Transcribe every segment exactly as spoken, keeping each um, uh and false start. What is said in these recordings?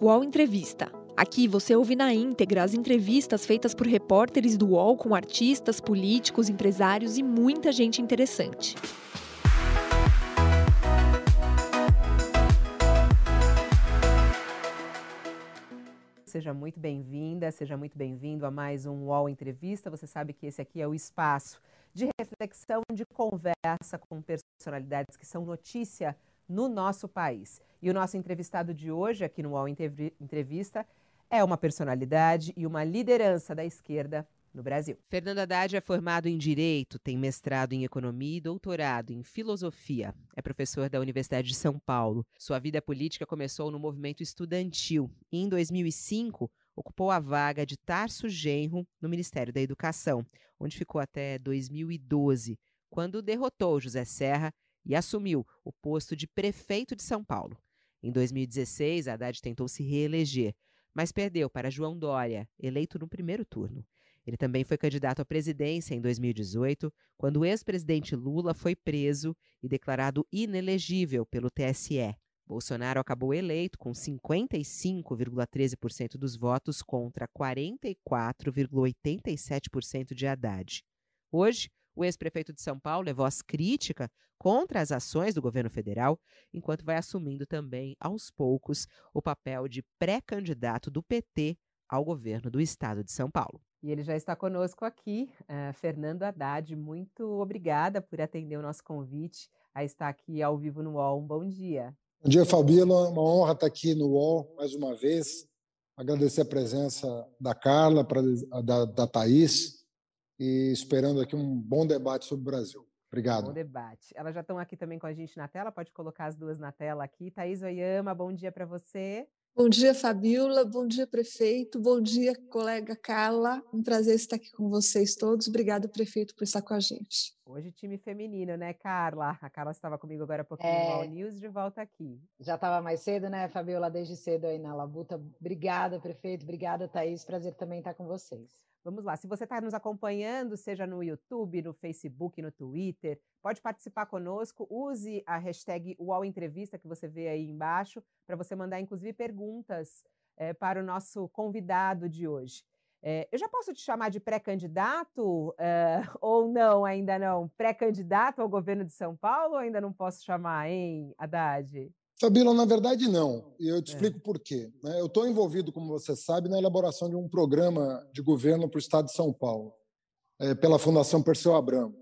U O L Entrevista. Aqui você ouve na íntegra as entrevistas feitas por repórteres do U O L com artistas, políticos, empresários e muita gente interessante. Seja muito bem-vinda, seja muito bem-vindo a mais um U O L Entrevista. Você sabe que esse aqui é o espaço de reflexão, de conversa com personalidades que são notícia no nosso país. E o nosso entrevistado de hoje aqui no U O L Entrevista é uma personalidade e uma liderança da esquerda no Brasil. Fernando Haddad é formado em Direito, tem mestrado em Economia e doutorado em Filosofia. É professor da Universidade de São Paulo. Sua vida política começou no movimento estudantil e, em dois mil e cinco, ocupou a vaga de Tasso Genro no Ministério da Educação, onde ficou até dois mil e doze, quando derrotou José Serra e assumiu o posto de prefeito de São Paulo. Em dois mil e dezesseis, Haddad tentou se reeleger, mas perdeu para João Dória, eleito no primeiro turno. Ele também foi candidato à presidência em dois mil e dezoito, quando o ex-presidente Lula foi preso e declarado inelegível pelo T S E. Bolsonaro acabou eleito com cinquenta e cinco vírgula treze por cento dos votos contra quarenta e quatro vírgula oitenta e sete por cento de Haddad. Hoje, o ex-prefeito de São Paulo é voz crítica contra as ações do governo federal, enquanto vai assumindo também, aos poucos, o papel de pré-candidato do P T ao governo do estado de São Paulo. E ele já está conosco aqui, uh, Fernando Haddad. Muito obrigada por atender o nosso convite a estar aqui ao vivo no U O L. Um bom dia. Bom dia, Fabíola. Uma honra estar aqui no U O L mais uma vez. Agradecer a presença da Carla, pra, da, da Thaís, e esperando aqui um bom debate sobre o Brasil. Obrigado. Bom debate. Elas já estão aqui também com a gente na tela, pode colocar as duas na tela aqui. Thaís Oyama, bom dia para você. Bom dia, Fabíola. Bom dia, prefeito. Bom dia, colega Carla. Um prazer estar aqui com vocês todos. Obrigada, prefeito, por estar com a gente. Hoje time feminino, né, Carla? A Carla estava comigo agora há pouquinho é... no U O L News, de volta aqui. Já estava mais cedo, né, Fabíola? Desde cedo aí na Labuta. Obrigada, prefeito. Obrigada, Thaís. Prazer também estar com vocês. Vamos lá. Se você está nos acompanhando, seja no YouTube, no Facebook, no Twitter, pode participar conosco, use a hashtag U O L Entrevista que você vê aí embaixo, para você mandar, inclusive, perguntas é, para o nosso convidado de hoje. É, eu já posso te chamar de pré-candidato é, ou não, ainda não? Pré-candidato ao governo de São Paulo ou ainda não posso chamar, hein, Haddad? Fabíola, na verdade, não. E eu te explico é. por quê. Eu estou envolvido, como você sabe, na elaboração de um programa de governo para o estado de São Paulo, pela Fundação Perseu Abramo.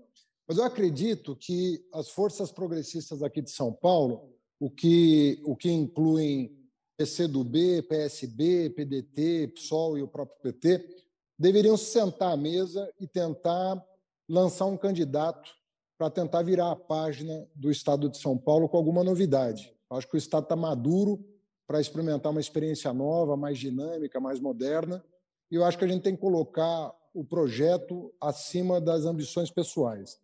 Mas eu acredito que as forças progressistas aqui de São Paulo, o que, o que incluem PCdoB, P S B, P D T, PSOL e o próprio P T, deveriam se sentar à mesa e tentar lançar um candidato para tentar virar a página do estado de São Paulo com alguma novidade. Acho que o estado está maduro para experimentar uma experiência nova, mais dinâmica, mais moderna, e eu acho que a gente tem que colocar o projeto acima das ambições pessoais.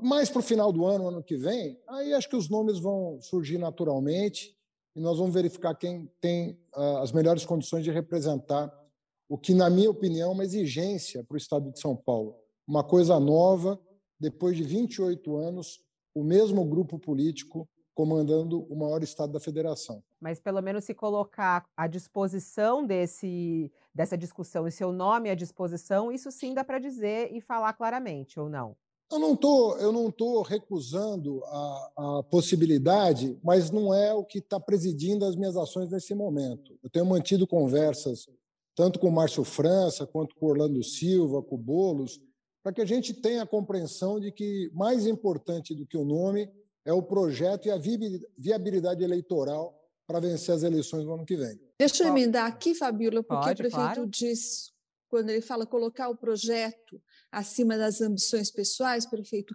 Mais para o final do ano, ano que vem, aí acho que os nomes vão surgir naturalmente e nós vamos verificar quem tem as melhores condições de representar o que, na minha opinião, é uma exigência para o estado de São Paulo. Uma coisa nova, depois de vinte e oito anos, o mesmo grupo político comandando o maior estado da federação. Mas pelo menos se colocar à disposição desse, dessa discussão e seu nome à disposição, isso sim dá para dizer e falar claramente, ou não? Eu não tô, eu não tô recusando a, a possibilidade, mas não é o que está presidindo as minhas ações nesse momento. Eu tenho mantido conversas tanto com o Márcio França, quanto com o Orlando Silva, com o Boulos, para que a gente tenha a compreensão de que mais importante do que o nome é o projeto e a viabilidade eleitoral para vencer as eleições no ano que vem. Deixa eu emendar aqui, Fabíola, porque Pode, o prefeito claro. diz, quando ele fala colocar o projeto acima das ambições pessoais, prefeito,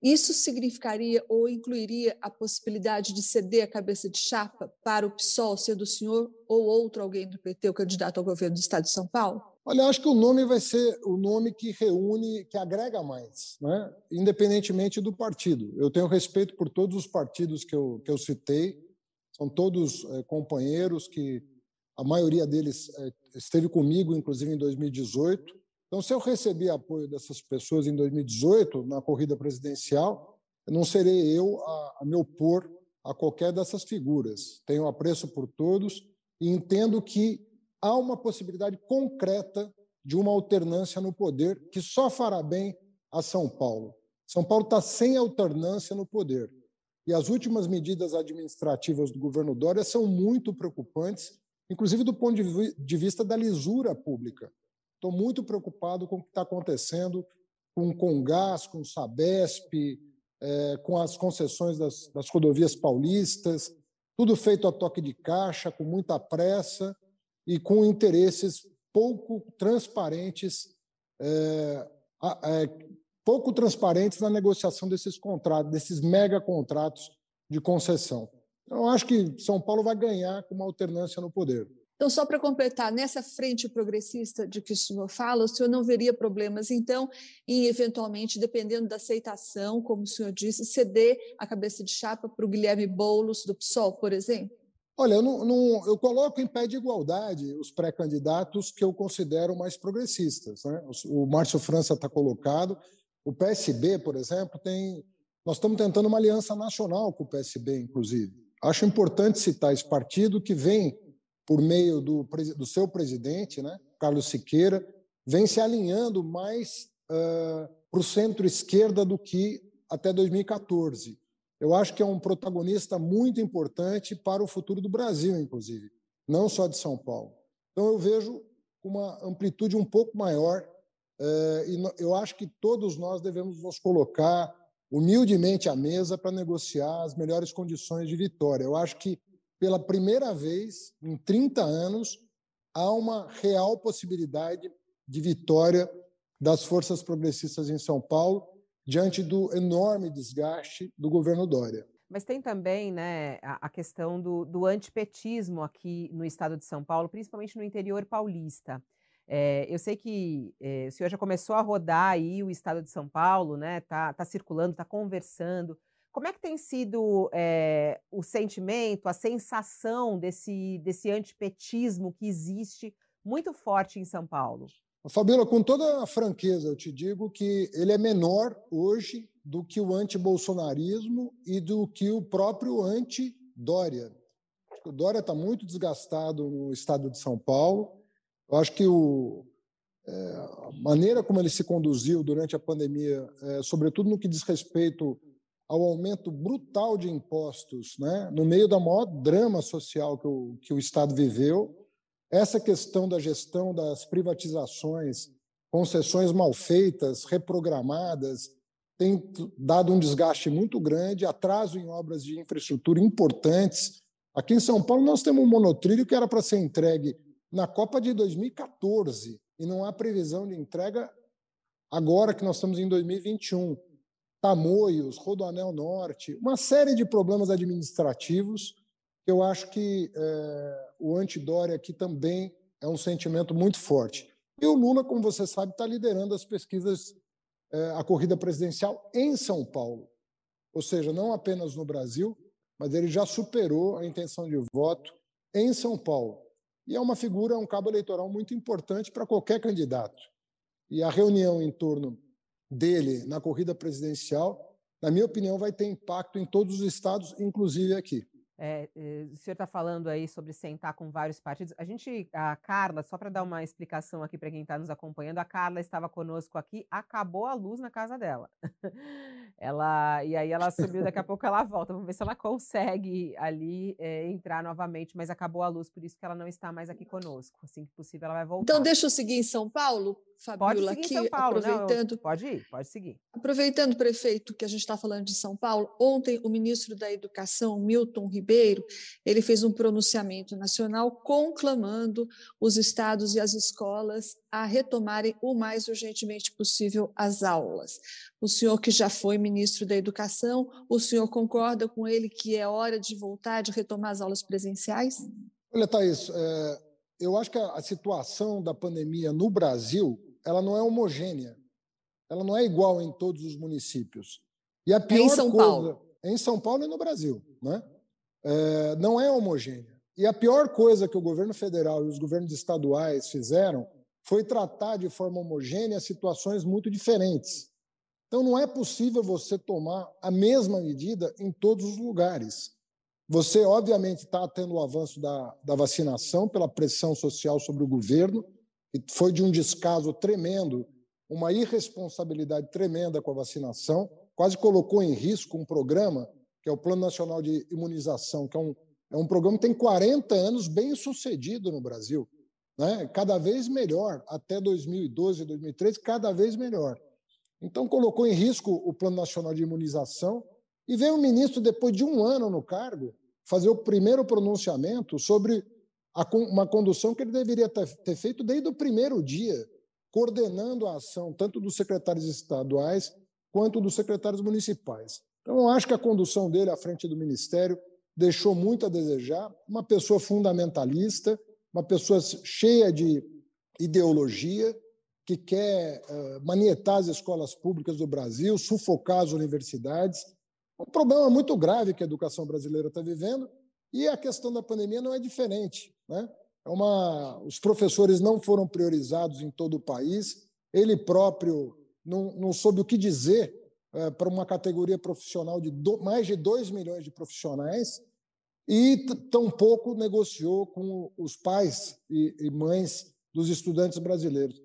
isso significaria ou incluiria a possibilidade de ceder a cabeça de chapa para o PSOL, sendo o senhor ou outro alguém do P T o candidato ao governo do estado de São Paulo? Olha, eu acho que o nome vai ser o nome que reúne, que agrega mais, né? Independentemente do partido. Eu tenho respeito por todos os partidos que eu, que eu citei, são todos é, companheiros que a maioria deles é, esteve comigo, inclusive, em dois mil e dezoito. Então, se eu receber apoio dessas pessoas em dois mil e dezoito, na corrida presidencial, não serei eu a, a me opor a qualquer dessas figuras. Tenho apreço por todos e entendo que há uma possibilidade concreta de uma alternância no poder que só fará bem a São Paulo. São Paulo está sem alternância no poder. E as últimas medidas administrativas do governo Dória são muito preocupantes, inclusive do ponto de vista da lisura pública. Estou muito preocupado com o que está acontecendo com o Congás, com o Sabesp, é, com as concessões das, das rodovias paulistas, tudo feito a toque de caixa, com muita pressa e com interesses pouco transparentes, é, é, pouco transparentes na negociação desses contratos, desses mega contratos de concessão. Eu acho que São Paulo vai ganhar com uma alternância no poder. Então, só para completar, nessa frente progressista de que o senhor fala, o senhor não veria problemas, então, em, eventualmente, dependendo da aceitação, como o senhor disse, ceder a cabeça de chapa para o Guilherme Boulos do P SOL, por exemplo? Olha, eu, não, não, eu coloco em pé de igualdade os pré-candidatos que eu considero mais progressistas, né? O Márcio França está colocado, o P S B, por exemplo, tem... Nós estamos tentando uma aliança nacional com o P S B, inclusive. Acho importante citar esse partido que vem... por meio do, do seu presidente, né, Carlos Siqueira, vem se alinhando mais uh, para o centro-esquerda do que até dois mil e quatorze. Eu acho que é um protagonista muito importante para o futuro do Brasil, inclusive, não só de São Paulo. Então, eu vejo uma amplitude um pouco maior uh, e eu acho que todos nós devemos nos colocar humildemente à mesa para negociar as melhores condições de vitória. Eu acho que pela primeira vez em trinta anos, há uma real possibilidade de vitória das forças progressistas em São Paulo diante do enorme desgaste do governo Dória. Mas tem também, né, a questão do, do antipetismo aqui no estado de São Paulo, principalmente no interior paulista. É, eu sei que é, o senhor já começou a rodar aí o estado de São Paulo, né, tá, tá circulando, tá conversando. Como é que tem sido é, o sentimento, a sensação desse, desse antipetismo que existe muito forte em São Paulo? Fabíola, com toda a franqueza, eu te digo que ele é menor hoje do que o antibolsonarismo e do que o próprio anti-Dória. O Dória está muito desgastado no estado de São Paulo. Eu acho que o... É, a maneira como ele se conduziu durante a pandemia, é, sobretudo no que diz respeito ao aumento brutal de impostos, né, no meio da maior drama social que o, que o Estado viveu, essa questão da gestão das privatizações, concessões mal feitas, reprogramadas, tem dado um desgaste muito grande, atraso em obras de infraestrutura importantes. Aqui em São Paulo nós temos um monotrilho que era para ser entregue na Copa de dois mil e quatorze e não há previsão de entrega agora que nós estamos em dois mil e vinte e um. Tamoios, Rodoanel Norte, uma série de problemas administrativos. Eu acho que é, o anti-Dória aqui também é um sentimento muito forte. E o Lula, como você sabe, está liderando as pesquisas, é, a corrida presidencial em São Paulo. Ou seja, não apenas no Brasil, mas ele já superou a intenção de voto em São Paulo. E é uma figura, um cabo eleitoral muito importante para qualquer candidato. E a reunião em torno dele na corrida presidencial, na minha opinião, vai ter impacto em todos os estados, inclusive aqui. É, o senhor está falando aí sobre sentar com vários partidos. A gente, a Carla, só para dar uma explicação aqui para quem está nos acompanhando, a Carla estava conosco aqui, acabou a luz na casa dela. Ela, e aí ela subiu, daqui a pouco ela volta. Vamos ver se ela consegue ali é, entrar novamente, mas acabou a luz, por isso que ela não está mais aqui conosco. Assim que possível, ela vai voltar. Então, deixa eu seguir em São Paulo, Fabíola, aqui, São Paulo, aproveitando... Não, eu... Pode ir, pode seguir. Aproveitando, prefeito, que a gente está falando de São Paulo, ontem o ministro da Educação, Milton Ribeiro, ele fez um pronunciamento nacional conclamando os estados e as escolas a retomarem o mais urgentemente possível as aulas. O senhor que já foi ministro da Educação, o senhor concorda com ele que é hora de voltar, de retomar as aulas presenciais? Olha, Thaís, é, eu acho que a, a situação da pandemia no Brasil, ela não é homogênea, ela não é igual em todos os municípios. E a pior é em São coisa, Paulo. É em São Paulo e no Brasil, né? É, não é homogênea. E a pior coisa que o governo federal e os governos estaduais fizeram foi tratar de forma homogênea situações muito diferentes. Então, não é possível você tomar a mesma medida em todos os lugares. Você, obviamente, está tendo o avanço da, da vacinação pela pressão social sobre o governo, e foi de um descaso tremendo, uma irresponsabilidade tremenda com a vacinação, quase colocou em risco um programa, que é o Plano Nacional de Imunização, que é um, é um programa que tem quarenta anos bem sucedido no Brasil, né? Cada vez melhor, até dois mil e doze, dois mil e treze, cada vez melhor. Então, colocou em risco o Plano Nacional de Imunização. E veio o ministro, depois de um ano no cargo, fazer o primeiro pronunciamento sobre a, uma condução que ele deveria ter, ter feito desde o primeiro dia, coordenando a ação tanto dos secretários estaduais quanto dos secretários municipais. Então, eu acho que a condução dele à frente do ministério deixou muito a desejar. Uma pessoa fundamentalista, uma pessoa cheia de ideologia, que quer uh, manietar as escolas públicas do Brasil, sufocar as universidades. Um problema muito grave que a educação brasileira está vivendo, e a questão da pandemia não é diferente, né? É uma... Os professores não foram priorizados em todo o país, ele próprio não, não soube o que dizer é, para uma categoria profissional de do... mais de dois milhões de profissionais, e tampouco negociou com os pais e, e mães dos estudantes brasileiros.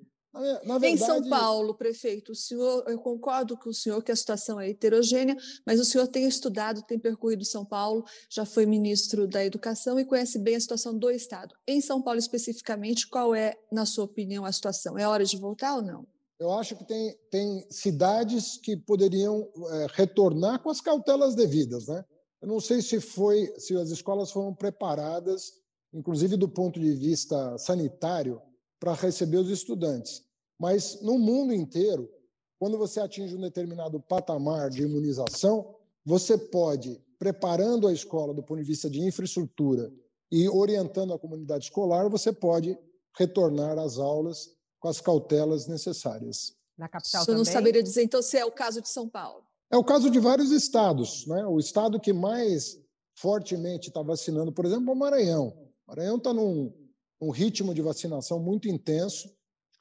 Na verdade... Em São Paulo, prefeito, o senhor, eu concordo com o senhor que a situação é heterogênea, mas o senhor tem estudado, tem percorrido São Paulo, já foi ministro da Educação e conhece bem a situação do Estado. Em São Paulo, especificamente, qual é, na sua opinião, a situação? É hora de voltar ou não? Eu acho que tem, tem cidades que poderiam é, retornar com as cautelas devidas, né? Eu não sei se, foi, se as escolas foram preparadas, inclusive do ponto de vista sanitário, para receber os estudantes. Mas, no mundo inteiro, quando você atinge um determinado patamar de imunização, você pode, preparando a escola do ponto de vista de infraestrutura e orientando a comunidade escolar, você pode retornar às aulas com as cautelas necessárias. Na capital também? Eu não saberia dizer, então, se é o caso de São Paulo. É o caso de vários estados, né? O estado que mais fortemente está vacinando, por exemplo, é o Maranhão. O Maranhão está num... um ritmo de vacinação muito intenso.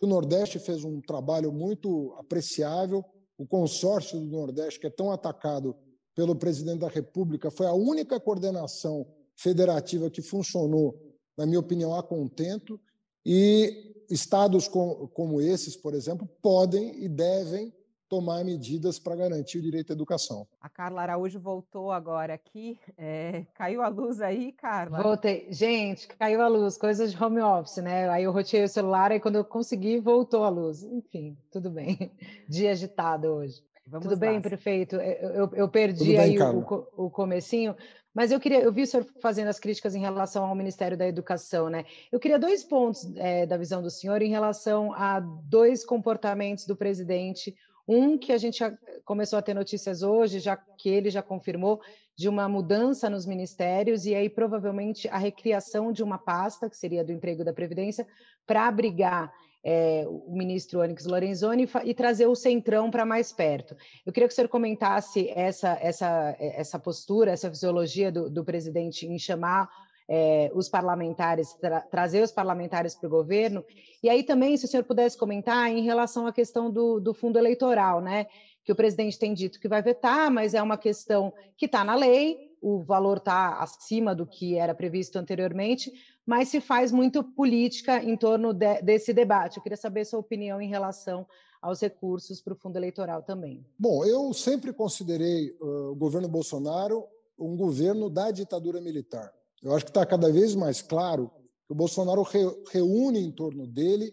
O Nordeste fez um trabalho muito apreciável. O consórcio do Nordeste, que é tão atacado pelo presidente da República, foi a única coordenação federativa que funcionou, na minha opinião, a contento. E estados como esses, por exemplo, podem e devem tomar medidas para garantir o direito à educação. A Carla Araújo voltou agora aqui. É, caiu a luz aí, Carla? Voltei. Gente, caiu a luz, coisas de home office, né? Aí eu roteei o celular e quando eu consegui, voltou a luz. Enfim, tudo bem. Dia agitado hoje. Vamos tudo lá. Bem, prefeito? Eu, eu, eu perdi bem, aí o, o comecinho, mas eu queria, eu vi o senhor fazendo as críticas em relação ao Ministério da Educação, né? Eu queria dois pontos é, da visão do senhor em relação a dois comportamentos do presidente. Um que a gente começou a ter notícias hoje, já que ele já confirmou, de uma mudança nos ministérios e aí provavelmente a recriação de uma pasta, que seria do emprego da Previdência, para abrigar é, o ministro Onyx Lorenzoni e, e trazer o Centrão para mais perto. Eu queria que o senhor comentasse essa, essa, essa postura, essa fisiologia do, do presidente em chamar... É, os parlamentares, tra trazer os parlamentares para o governo, e aí também, se o senhor pudesse comentar em relação à questão do, do fundo eleitoral, né, que o presidente tem dito que vai vetar, mas é uma questão que está na lei, o valor está acima do que era previsto anteriormente, mas se faz muito política em torno de, desse debate. Eu queria saber sua opinião em relação aos recursos para o fundo eleitoral também. Bom, eu sempre considerei uh, o governo Bolsonaro um governo da ditadura militar. Eu acho que está cada vez mais claro que o Bolsonaro re, reúne em torno dele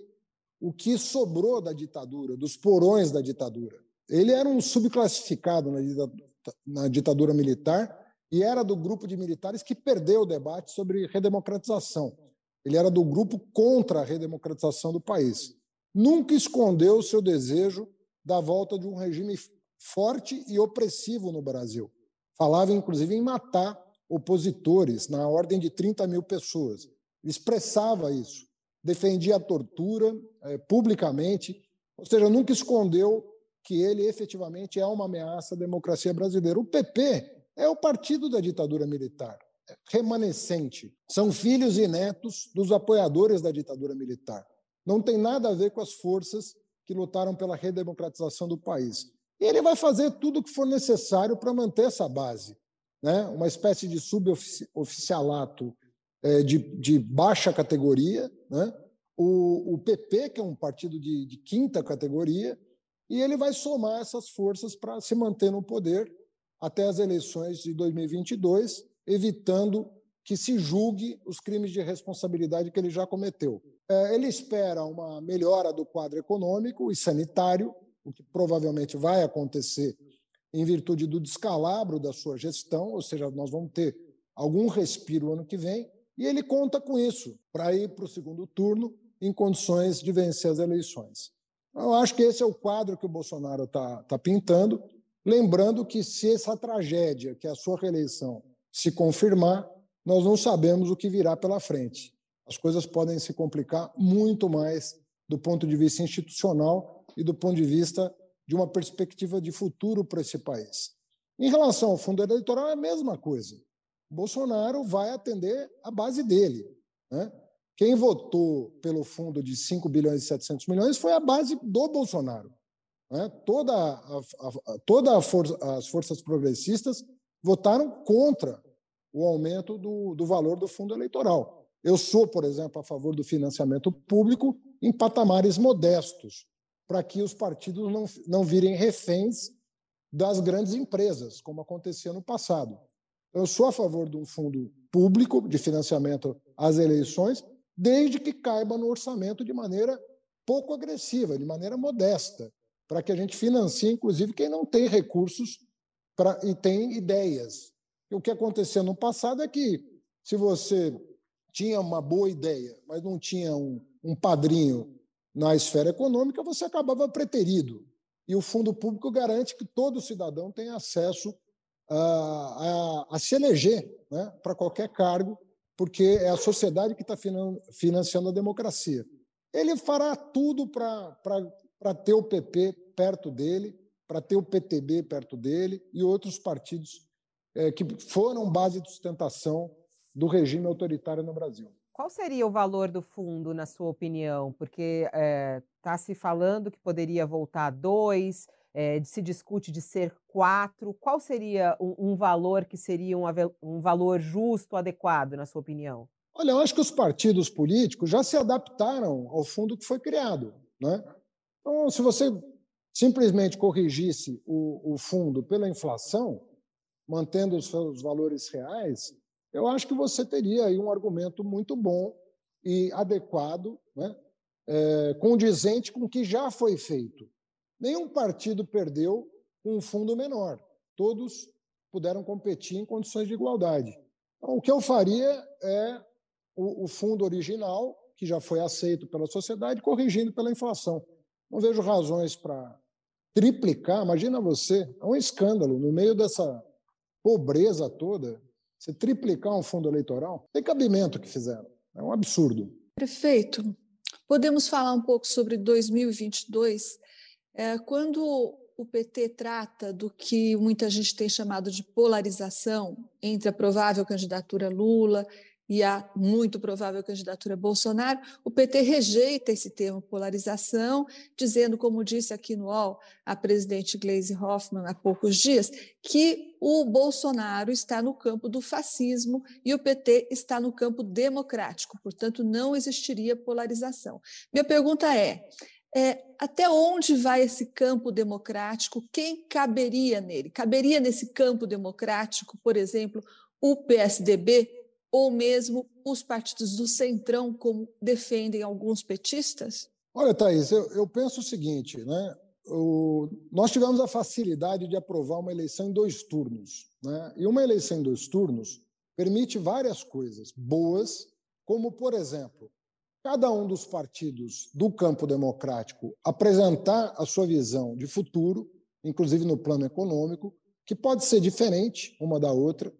o que sobrou da ditadura, dos porões da ditadura. Ele era um subclassificado na ditadura, na ditadura militar e era do grupo de militares que perdeu o debate sobre redemocratização. Ele era do grupo contra a redemocratização do país. Nunca escondeu o seu desejo da volta de um regime forte e opressivo no Brasil. Falava, inclusive, em matar opositores, na ordem de trinta mil pessoas. Expressava isso, defendia a tortura eh, publicamente, ou seja, nunca escondeu que ele efetivamente é uma ameaça à democracia brasileira. O P P é o partido da ditadura militar, remanescente. São filhos e netos dos apoiadores da ditadura militar. Não tem nada a ver com as forças que lutaram pela redemocratização do país. E ele vai fazer tudo o que for necessário para manter essa base. né, uma espécie de suboficialato é, de, de baixa categoria, né, o, o P P, que é um partido de, de quinta categoria, e ele vai somar essas forças para se manter no poder até as eleições de dois mil e vinte e dois, evitando que se julgue os crimes de responsabilidade que ele já cometeu. Ele espera uma melhora do quadro econômico e sanitário, o que provavelmente vai acontecer em virtude do descalabro da sua gestão, ou seja, nós vamos ter algum respiro ano que vem, e ele conta com isso para ir para o segundo turno em condições de vencer as eleições. Eu acho que esse é o quadro que o Bolsonaro está tá pintando, lembrando que se essa tragédia, que é a sua reeleição, se confirmar, nós não sabemos o que virá pela frente. As coisas podem se complicar muito mais do ponto de vista institucional e do ponto de vista de uma perspectiva de futuro para esse país. Em relação ao fundo eleitoral, é a mesma coisa. Bolsonaro vai atender a base dele, né? Quem votou pelo fundo de cinco bilhões e setecentos milhões foi a base do Bolsonaro, né? Toda a, a, toda a for, as forças progressistas votaram contra o aumento do, do valor do fundo eleitoral. Eu sou, por exemplo, a favor do financiamento público em patamares modestos, para que os partidos não, não virem reféns das grandes empresas, como acontecia no passado. Eu sou a favor de um fundo público de financiamento às eleições, desde que caiba no orçamento de maneira pouco agressiva, de maneira modesta, para que a gente financie, inclusive, quem não tem recursos pra, e tem ideias. E o que aconteceu no passado é que, se você tinha uma boa ideia, mas não tinha um, um padrinho na esfera econômica, você acabava preterido. E o fundo público garante que todo cidadão tenha acesso a, a, a se eleger, né, para qualquer cargo, porque é a sociedade que está financiando a democracia. Ele fará tudo para ter o P P perto dele, para ter o P T B perto dele e outros partidos é, que foram base de sustentação do regime autoritário no Brasil. Qual seria o valor do fundo, na sua opinião? Porque está é, se falando que poderia voltar a dois, é, se discute de ser quatro. Qual seria um, um valor que seria um, um valor justo, adequado, na sua opinião? Olha, eu acho que os partidos políticos já se adaptaram ao fundo que foi criado, né? Então, se você simplesmente corrigisse o, o fundo pela inflação, mantendo os seus valores reais, eu acho que você teria aí um argumento muito bom e adequado, né? é, condizente com o que já foi feito. Nenhum partido perdeu um fundo menor. Todos puderam competir em condições de igualdade. Então, o que eu faria é o, o fundo original, que já foi aceito pela sociedade, corrigindo pela inflação. Não vejo razões para triplicar. Imagina você, é um escândalo. No meio dessa pobreza toda, você triplicar um fundo eleitoral, tem cabimento que fizeram. É um absurdo. Prefeito, podemos falar um pouco sobre dois mil e vinte e dois? É, quando o P T trata do que muita gente tem chamado de polarização entre a provável candidatura Lula e a muito provável candidatura Bolsonaro, o P T rejeita esse termo polarização, dizendo, como disse aqui no U O L a presidente Gleisi Hoffmann há poucos dias, que o Bolsonaro está no campo do fascismo e o P T está no campo democrático, portanto, não existiria polarização. Minha pergunta é... É, até onde vai esse campo democrático? Quem caberia nele? Caberia nesse campo democrático, por exemplo, o P S D B ou mesmo os partidos do Centrão, como defendem alguns petistas? Olha, Thaís, eu, eu penso o seguinte, né? O, nós tivemos a facilidade de aprovar uma eleição em dois turnos, né? E uma eleição em dois turnos permite várias coisas boas, como, por exemplo, cada um dos partidos do campo democrático apresentar a sua visão de futuro, inclusive no plano econômico, que pode ser diferente uma da outra,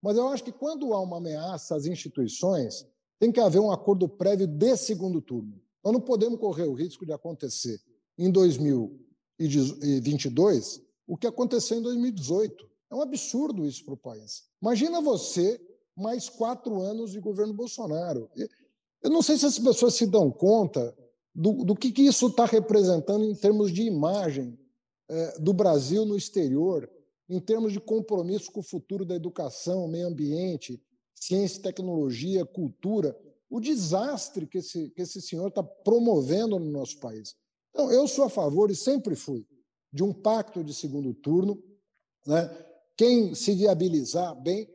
mas eu acho que quando há uma ameaça às instituições, tem que haver um acordo prévio de segundo turno. Nós não podemos correr o risco de acontecer em dois mil e vinte e dois o que aconteceu em dois mil e dezoito. É um absurdo isso para o país. Imagina você mais quatro anos de governo Bolsonaro. Eu não sei se as pessoas se dão conta do, do que, que isso está representando em termos de imagem é, do Brasil no exterior, em termos de compromisso com o futuro da educação, meio ambiente, ciência e tecnologia, cultura, o desastre que esse, que esse senhor está promovendo no nosso país. Então, eu sou a favor, e sempre fui, de um pacto de segundo turno, né? Quem se viabilizar bem.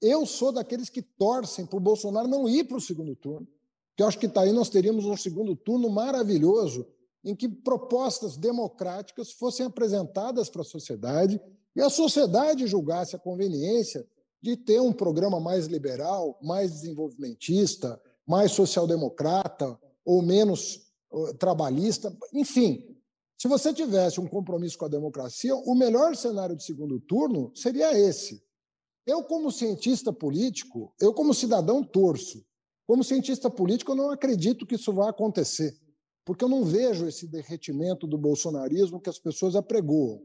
Eu sou daqueles que torcem para o Bolsonaro não ir para o segundo turno, porque eu acho que está aí nós teríamos um segundo turno maravilhoso em que propostas democráticas fossem apresentadas para a sociedade e a sociedade julgasse a conveniência de ter um programa mais liberal, mais desenvolvimentista, mais social-democrata ou menos uh, trabalhista. Enfim, se você tivesse um compromisso com a democracia, o melhor cenário de segundo turno seria esse. Eu, como cientista político, eu, como cidadão, torço. Como cientista político, eu não acredito que isso vá acontecer, porque eu não vejo esse derretimento do bolsonarismo que as pessoas apregoam.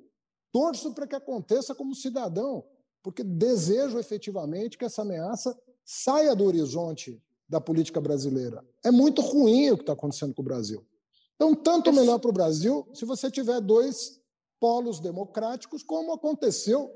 Torço para que aconteça como cidadão, porque desejo efetivamente que essa ameaça saia do horizonte da política brasileira. É muito ruim o que está acontecendo com o Brasil. Então, tanto melhor para o Brasil se você tiver dois polos democráticos, como aconteceu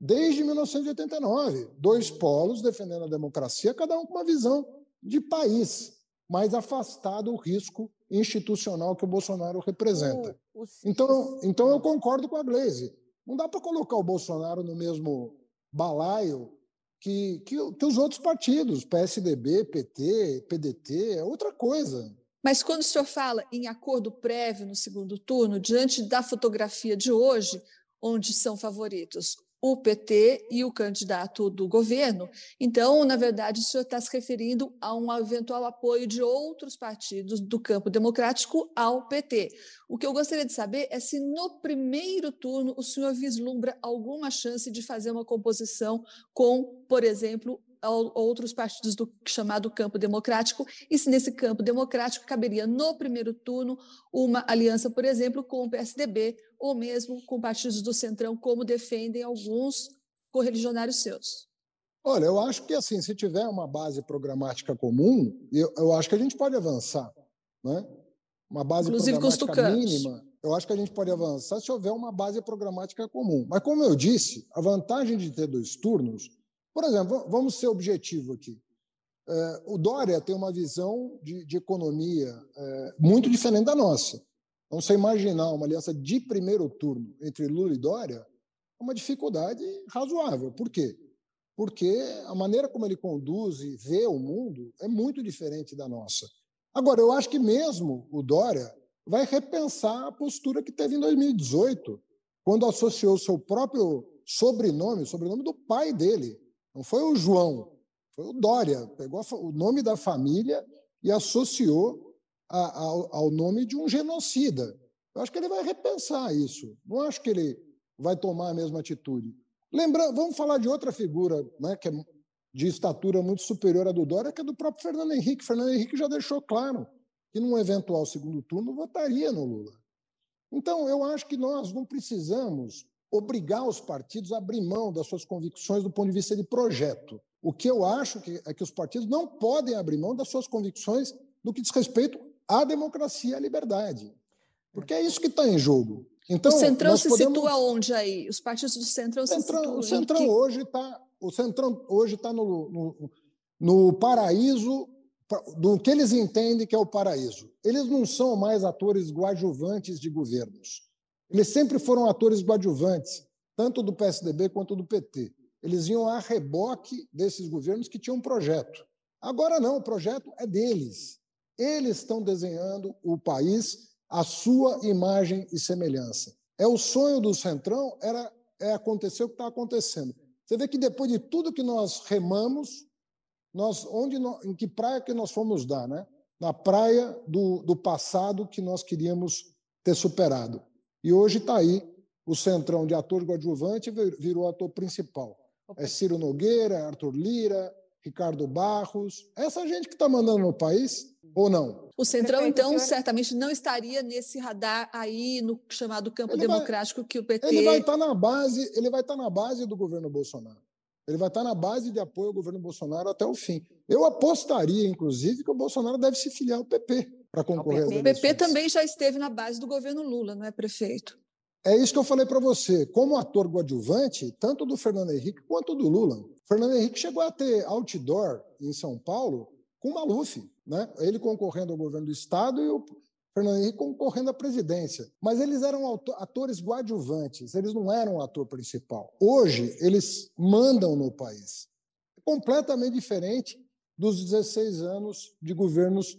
desde mil novecentos e oitenta e nove. Dois polos defendendo a democracia, cada um com uma visão de país, mas afastado do risco institucional que o Bolsonaro representa. O, o... Então, então, eu concordo com a Gleisi. Não dá para colocar o Bolsonaro no mesmo balaio que, que, que os outros partidos, P S D B, P T, P D T, é outra coisa. Mas quando o senhor fala em acordo prévio no segundo turno, diante da fotografia de hoje, onde são favoritos o P T e o candidato do governo, então, na verdade, o senhor está se referindo a um eventual apoio de outros partidos do campo democrático ao P T. O que eu gostaria de saber é se, no primeiro turno, o senhor vislumbra alguma chance de fazer uma composição com, por exemplo, outros partidos do chamado campo democrático, e se nesse campo democrático caberia no primeiro turno uma aliança, por exemplo, com o P S D B ou mesmo com partidos do Centrão, como defendem alguns correligionários seus. Olha, eu acho que assim, se tiver uma base programática comum, eu, eu acho que a gente pode avançar, né? Uma base Inclusive, programática mínima, eu acho que a gente pode avançar se houver uma base programática comum. Mas, como eu disse, a vantagem de ter dois turnos. Por exemplo, vamos ser objetivos aqui. O Dória tem uma visão de, de economia muito diferente da nossa. Então, você imaginar uma aliança de primeiro turno entre Lula e Dória é uma dificuldade razoável. Por quê? Porque a maneira como ele conduz e vê o mundo é muito diferente da nossa. Agora, eu acho que mesmo o Dória vai repensar a postura que teve em dois mil e dezoito, quando associou seu próprio sobrenome, o sobrenome do pai dele. Não foi o João, foi o Dória. Pegou o nome da família e associou a, a, ao nome de um genocida. Eu acho que ele vai repensar isso. Não acho que ele vai tomar a mesma atitude. Lembrando, vamos falar de outra figura, né, que é de estatura muito superior à do Dória, que é do próprio Fernando Henrique. Fernando Henrique já deixou claro que, num eventual segundo turno, votaria no Lula. Então, eu acho que nós não precisamos obrigar os partidos a abrir mão das suas convicções do ponto de vista de projeto. O que eu acho que é que os partidos não podem abrir mão das suas convicções no que diz respeito à democracia e à liberdade, porque é isso que está em jogo. Então, o Centrão se podemos... situa onde aí? Os partidos do Centrão, Centrão se situam... O Centrão que... hoje está tá no, no, no paraíso, do que eles entendem que é o paraíso. Eles não são mais atores coadjuvantes de governos. Eles sempre foram atores coadjuvantes, tanto do P S D B quanto do P T. Eles iam a reboque desses governos que tinham um projeto. Agora não, o projeto é deles. Eles estão desenhando o país à sua imagem e semelhança. É o sonho do Centrão, era, é acontecer o que está acontecendo. Você vê que depois de tudo que nós remamos, nós, onde nós, em que praia que nós fomos dar, né? Na praia do, do passado que nós queríamos ter superado. E hoje está aí o Centrão de ator coadjuvante virou ator principal. É Ciro Nogueira, Arthur Lira, Ricardo Barros, essa gente que está mandando no país ou não? O Centrão, Depende, então, senhora... certamente não estaria nesse radar aí no chamado campo ele democrático vai, que o P T... Ele vai estar tá na base, ele vai estar tá na base do governo Bolsonaro. Ele vai estar tá na base de apoio ao governo Bolsonaro até o fim. Eu apostaria, inclusive, que o Bolsonaro deve se filiar ao P P. Para concorrer às eleições. O P P também já esteve na base do governo Lula, não é, prefeito? É isso que eu falei para você. Como ator coadjuvante, tanto do Fernando Henrique quanto do Lula. O Fernando Henrique chegou a ter outdoor em São Paulo com o Maluf, né? Ele concorrendo ao governo do Estado e o Fernando Henrique concorrendo à presidência. Mas eles eram atores coadjuvantes, eles não eram o ator principal. Hoje, eles mandam no país. É completamente diferente dos dezesseis anos de governos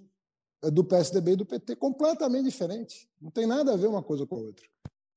do P S D B e do P T. Completamente diferente. Não tem nada a ver uma coisa com a outra.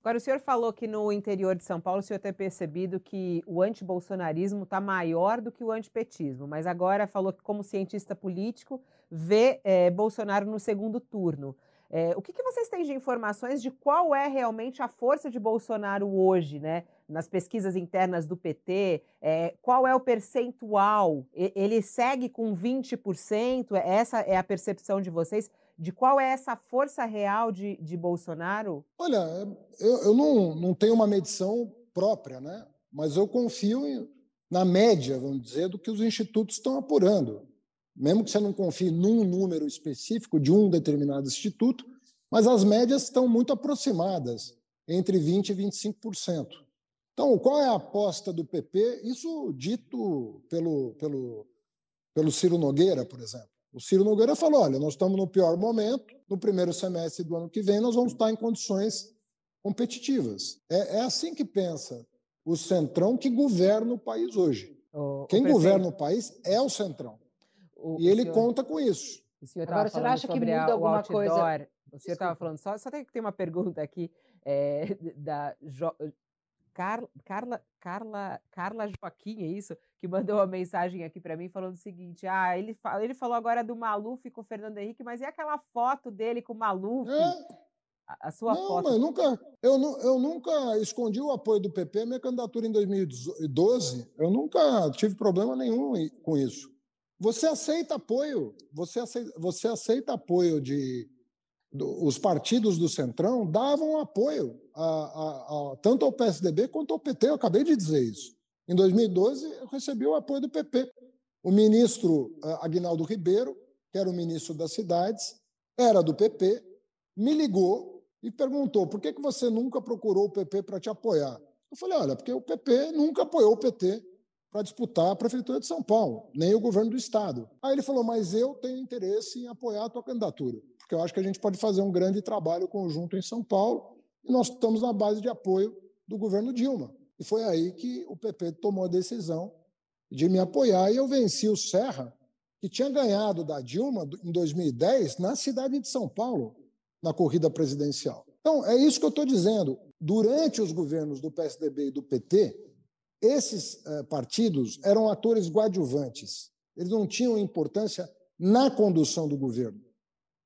Agora, o senhor falou que no interior de São Paulo o senhor tem percebido que o antibolsonarismo está maior do que o antipetismo, mas agora falou que, como cientista político, vê é, Bolsonaro no segundo turno. É, o que, que vocês têm de informações de qual é realmente a força de Bolsonaro hoje, né? Nas pesquisas internas do P T, é, qual é o percentual? Ele segue com vinte por cento? Essa é a percepção de vocês? De qual é essa força real de, de Bolsonaro? Olha, eu, eu não, não tenho uma medição própria, né? Mas eu confio em, na média, vamos dizer, do que os institutos estão apurando. Mesmo que você não confie num número específico de um determinado instituto, mas as médias estão muito aproximadas, entre vinte por cento e vinte e cinco por cento. Então, qual é a aposta do P P? Isso dito pelo, pelo, pelo Ciro Nogueira, por exemplo. O Ciro Nogueira falou, olha, nós estamos no pior momento, no primeiro semestre do ano que vem nós vamos estar em condições competitivas. É, é assim que pensa o Centrão que governa o país hoje. O, Quem o governa o país é o Centrão. O, e o ele senhor, conta com isso. O senhor Agora, você acha que muda a, alguma outdoor, coisa? O senhor estava falando, só, só tem que ter uma pergunta aqui é, da... Jo... Carla, Carla, Carla, Carla Joaquim, é isso? Que mandou uma mensagem aqui para mim falando o seguinte, ah, ele, fala, ele falou agora do Maluf com o Fernando Henrique, mas e aquela foto dele com o Maluf? É. A, a sua não, foto? Mas eu, nunca, eu, eu nunca escondi o apoio do P P à minha candidatura em dois mil e doze. Eu nunca tive problema nenhum com isso. Você aceita apoio, você aceita, você aceita apoio de... Os partidos do Centrão davam apoio a, a, a, tanto ao P S D B quanto ao P T. Eu acabei de dizer isso. Em dois mil e doze, eu recebi o apoio do P P. O ministro Aguinaldo Ribeiro, que era o ministro das cidades, era do P P, me ligou e perguntou por que você nunca procurou o P P para te apoiar. Eu falei, olha, porque o P P nunca apoiou o P T para disputar a Prefeitura de São Paulo, nem o governo do Estado. Aí ele falou, mas eu tenho interesse em apoiar a tua candidatura, porque eu acho que a gente pode fazer um grande trabalho conjunto em São Paulo, e nós estamos na base de apoio do governo Dilma. E foi aí que o P P tomou a decisão de me apoiar, e eu venci o Serra, que tinha ganhado da Dilma em dois mil e dez na cidade de São Paulo, na corrida presidencial. Então, é isso que eu estou dizendo. Durante os governos do P S D B e do P T, esses partidos eram atores coadjuvantes. Eles não tinham importância na condução do governo.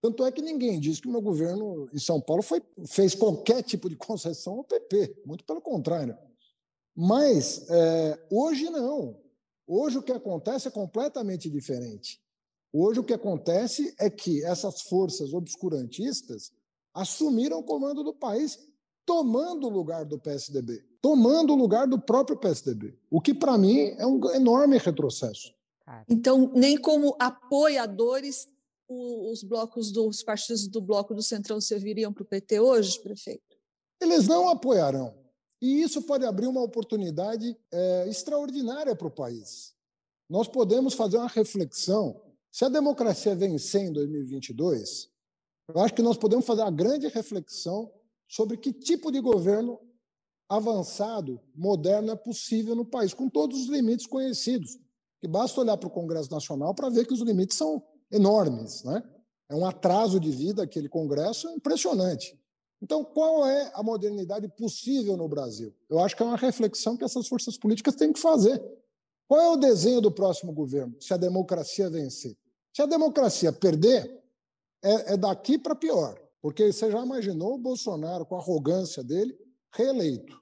Tanto é que ninguém diz que o meu governo em São Paulo foi, fez qualquer tipo de concessão ao P P. Muito pelo contrário. Mas é, hoje não. Hoje o que acontece é completamente diferente. Hoje o que acontece é que essas forças obscurantistas assumiram o comando do país, tomando o lugar do P S D B, tomando o lugar do próprio P S D B, o que, para mim, é um enorme retrocesso. Então, nem como apoiadores, os blocos dos partidos do bloco do Centrão serviriam para o P T hoje, prefeito? Eles não apoiarão. E isso pode abrir uma oportunidade é, extraordinária para o país. Nós podemos fazer uma reflexão. Se a democracia vencer em dois mil e vinte e dois, eu acho que nós podemos fazer uma grande reflexão sobre que tipo de governo avançado, moderno é possível no país, com todos os limites conhecidos. E basta olhar para o Congresso Nacional para ver que os limites são enormes, né? É um atraso de vida aquele Congresso, é impressionante. Então, qual é a modernidade possível no Brasil? Eu acho que é uma reflexão que essas forças políticas têm que fazer. Qual é o desenho do próximo governo, se a democracia vencer? Se a democracia perder, é, é daqui para pior. Porque você já imaginou o Bolsonaro, com a arrogância dele, reeleito.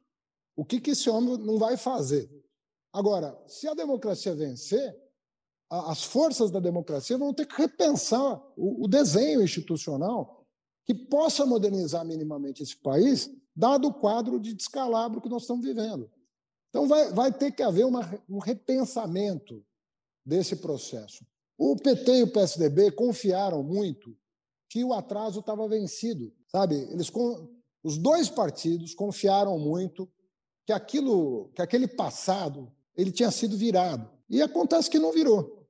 O que, que esse homem não vai fazer? Agora, se a democracia vencer, a, as forças da democracia vão ter que repensar o, o desenho institucional que possa modernizar minimamente esse país, dado o quadro de descalabro que nós estamos vivendo. Então, vai, vai ter que haver uma, um repensamento desse processo. O P T e o P S D B confiaram muito que o atraso estava vencido, sabe? Eles Os dois partidos confiaram muito que, aquilo, que aquele passado ele tinha sido virado. E acontece que não virou.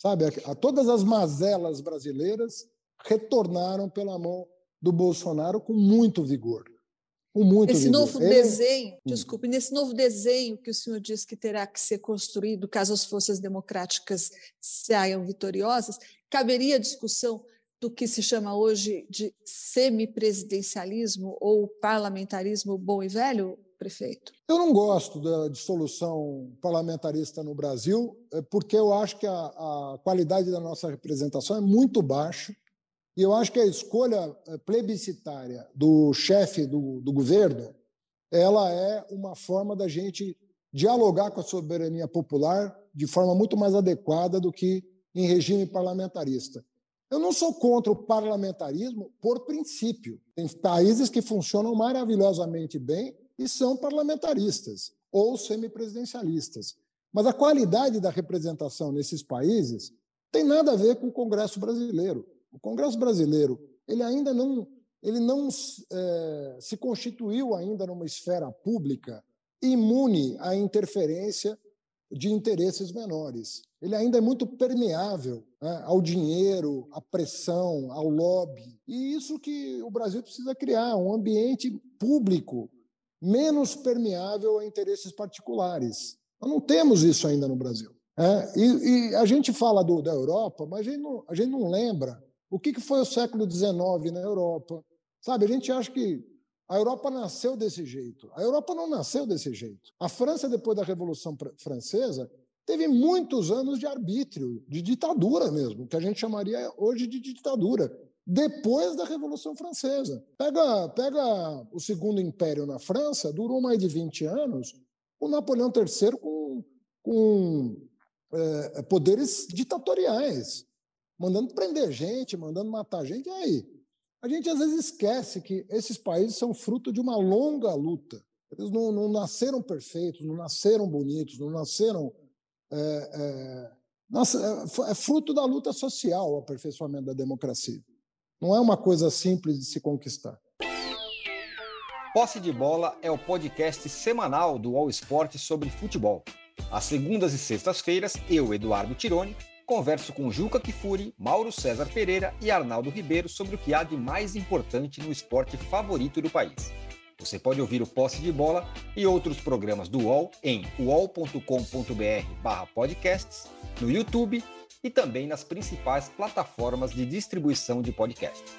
Sabe? A, a todas as mazelas brasileiras retornaram pela mão do Bolsonaro com muito vigor. Com muito Esse vigor. novo ele... desenho, desculpe, nesse novo desenho que o senhor diz que terá que ser construído caso as forças democráticas saiam vitoriosas, caberia a discussão do que se chama hoje de semipresidencialismo ou parlamentarismo bom e velho, prefeito? Eu não gosto da dissolução parlamentarista no Brasil, porque eu acho que a, a qualidade da nossa representação é muito baixa e eu acho que a escolha plebiscitária do chefe do, do governo, ela é uma forma da gente dialogar com a soberania popular de forma muito mais adequada do que em regime parlamentarista. Eu não sou contra o parlamentarismo por princípio. Tem países que funcionam maravilhosamente bem e são parlamentaristas ou semipresidencialistas. Mas a qualidade da representação nesses países tem nada a ver com o Congresso brasileiro. O Congresso brasileiro ele ainda não, ele não é, se constituiu ainda numa esfera pública imune à interferência de interesses menores. Ele ainda é muito permeável, né, ao dinheiro, à pressão, ao lobby. E isso que o Brasil precisa criar, um ambiente público menos permeável a interesses particulares. Nós não temos isso ainda no Brasil. Né? E, e a gente fala do, da Europa, mas a gente não, a gente não lembra o que, que foi o século dezenove na Europa. Sabe, a gente acha que a Europa nasceu desse jeito. A Europa não nasceu desse jeito. A França, depois da Revolução Francesa, teve muitos anos de arbítrio, de ditadura mesmo, que a gente chamaria hoje de ditadura, depois da Revolução Francesa. Pega, pega o Segundo Império na França, durou mais de vinte anos, o Napoleão terceiro com, com é, poderes ditatoriais, mandando prender gente, mandando matar gente. E aí? A gente, às vezes, esquece que esses países são fruto de uma longa luta. Eles não, não nasceram perfeitos, não nasceram bonitos, não nasceram... É, é, nossa, é fruto da luta social o aperfeiçoamento da democracia. Não é uma coisa simples de se conquistar. Posse de Bola é o podcast semanal do UOL Esporte sobre futebol. Às segundas e sextas-feiras, eu, Eduardo Tironi, converso com Juca Kfouri, Mauro César Pereira e Arnaldo Ribeiro sobre o que há de mais importante no esporte favorito do país. Você pode ouvir o Posse de Bola e outros programas do UOL em u o l ponto com ponto b r barra podcasts, no YouTube e também nas principais plataformas de distribuição de podcasts.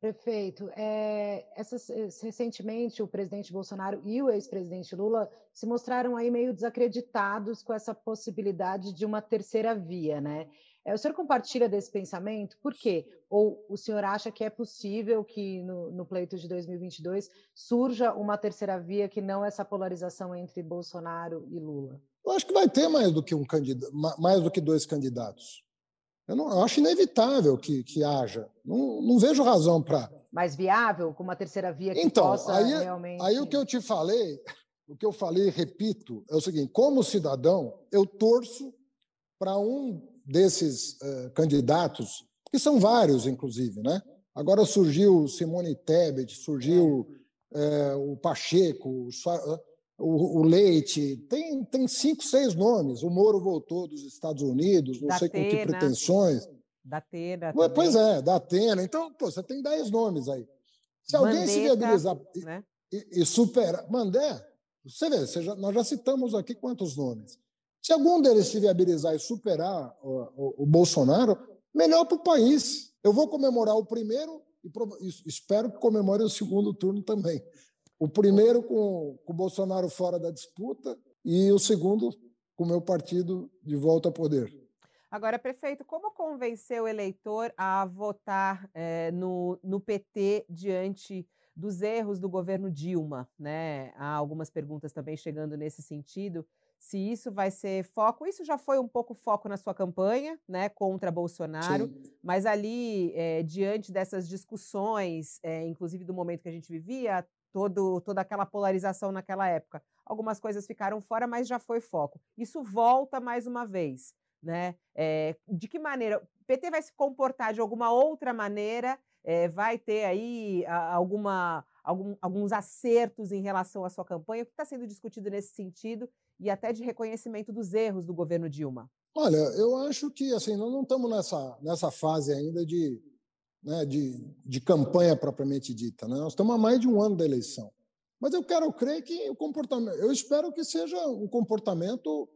Prefeito, é, essas, recentemente o presidente Bolsonaro e o ex-presidente Lula se mostraram aí meio desacreditados com essa possibilidade de uma terceira via, né? O senhor compartilha desse pensamento? Por quê? Ou o senhor acha que é possível que no, no pleito de dois mil e vinte e dois surja uma terceira via que não essa polarização entre Bolsonaro e Lula? Eu acho que vai ter mais do que, um candidato, mais do que dois candidatos. Eu, não, eu acho inevitável que, que haja. Não, não vejo razão para... Mais viável? Com uma terceira via que então, possa aí, realmente... Aí o que eu te falei, o que eu falei, repito, é o seguinte, como cidadão, eu torço para um... desses uh, candidatos, que são vários, inclusive, né? Agora surgiu Simone Tebet, surgiu uh, o Pacheco, o, o Leite, tem, tem cinco, seis nomes. O Moro voltou dos Estados Unidos, não da sei Atena. Com que pretensões. Da Atena. Pois é, da Atena. Então, pô, você tem dez nomes aí. Se alguém Mandetta, se viabilizar né? e, e superar... Mandetta, você vê, você já, nós já citamos aqui quantos nomes. Se algum deles se viabilizar e superar o, o, o Bolsonaro, melhor para o país. Eu vou comemorar o primeiro e pro, espero que comemore o segundo turno também. O primeiro com, com o Bolsonaro fora da disputa e o segundo com o meu partido de volta ao poder. Agora, prefeito, como convencer o eleitor a votar é, no, no P T diante dos erros do governo Dilma, né? Há algumas perguntas também chegando nesse sentido. Se isso vai ser foco, isso já foi um pouco foco na sua campanha, né, contra Bolsonaro, Sim. mas ali, é, diante dessas discussões, é, inclusive do momento que a gente vivia, todo, toda aquela polarização naquela época, algumas coisas ficaram fora, mas já foi foco. Isso volta mais uma vez, né? É, de que maneira? O P T vai se comportar de alguma outra maneira é, vai ter aí alguma, algum, alguns acertos em relação à sua campanha? O que está sendo discutido nesse sentido e até de reconhecimento dos erros do governo Dilma? Olha, eu acho que assim, nós não estamos nessa, nessa fase ainda de, né, de, de campanha propriamente dita, né? Nós estamos há mais de um ano da eleição. Mas eu quero crer que o comportamento... Eu espero que seja um comportamento...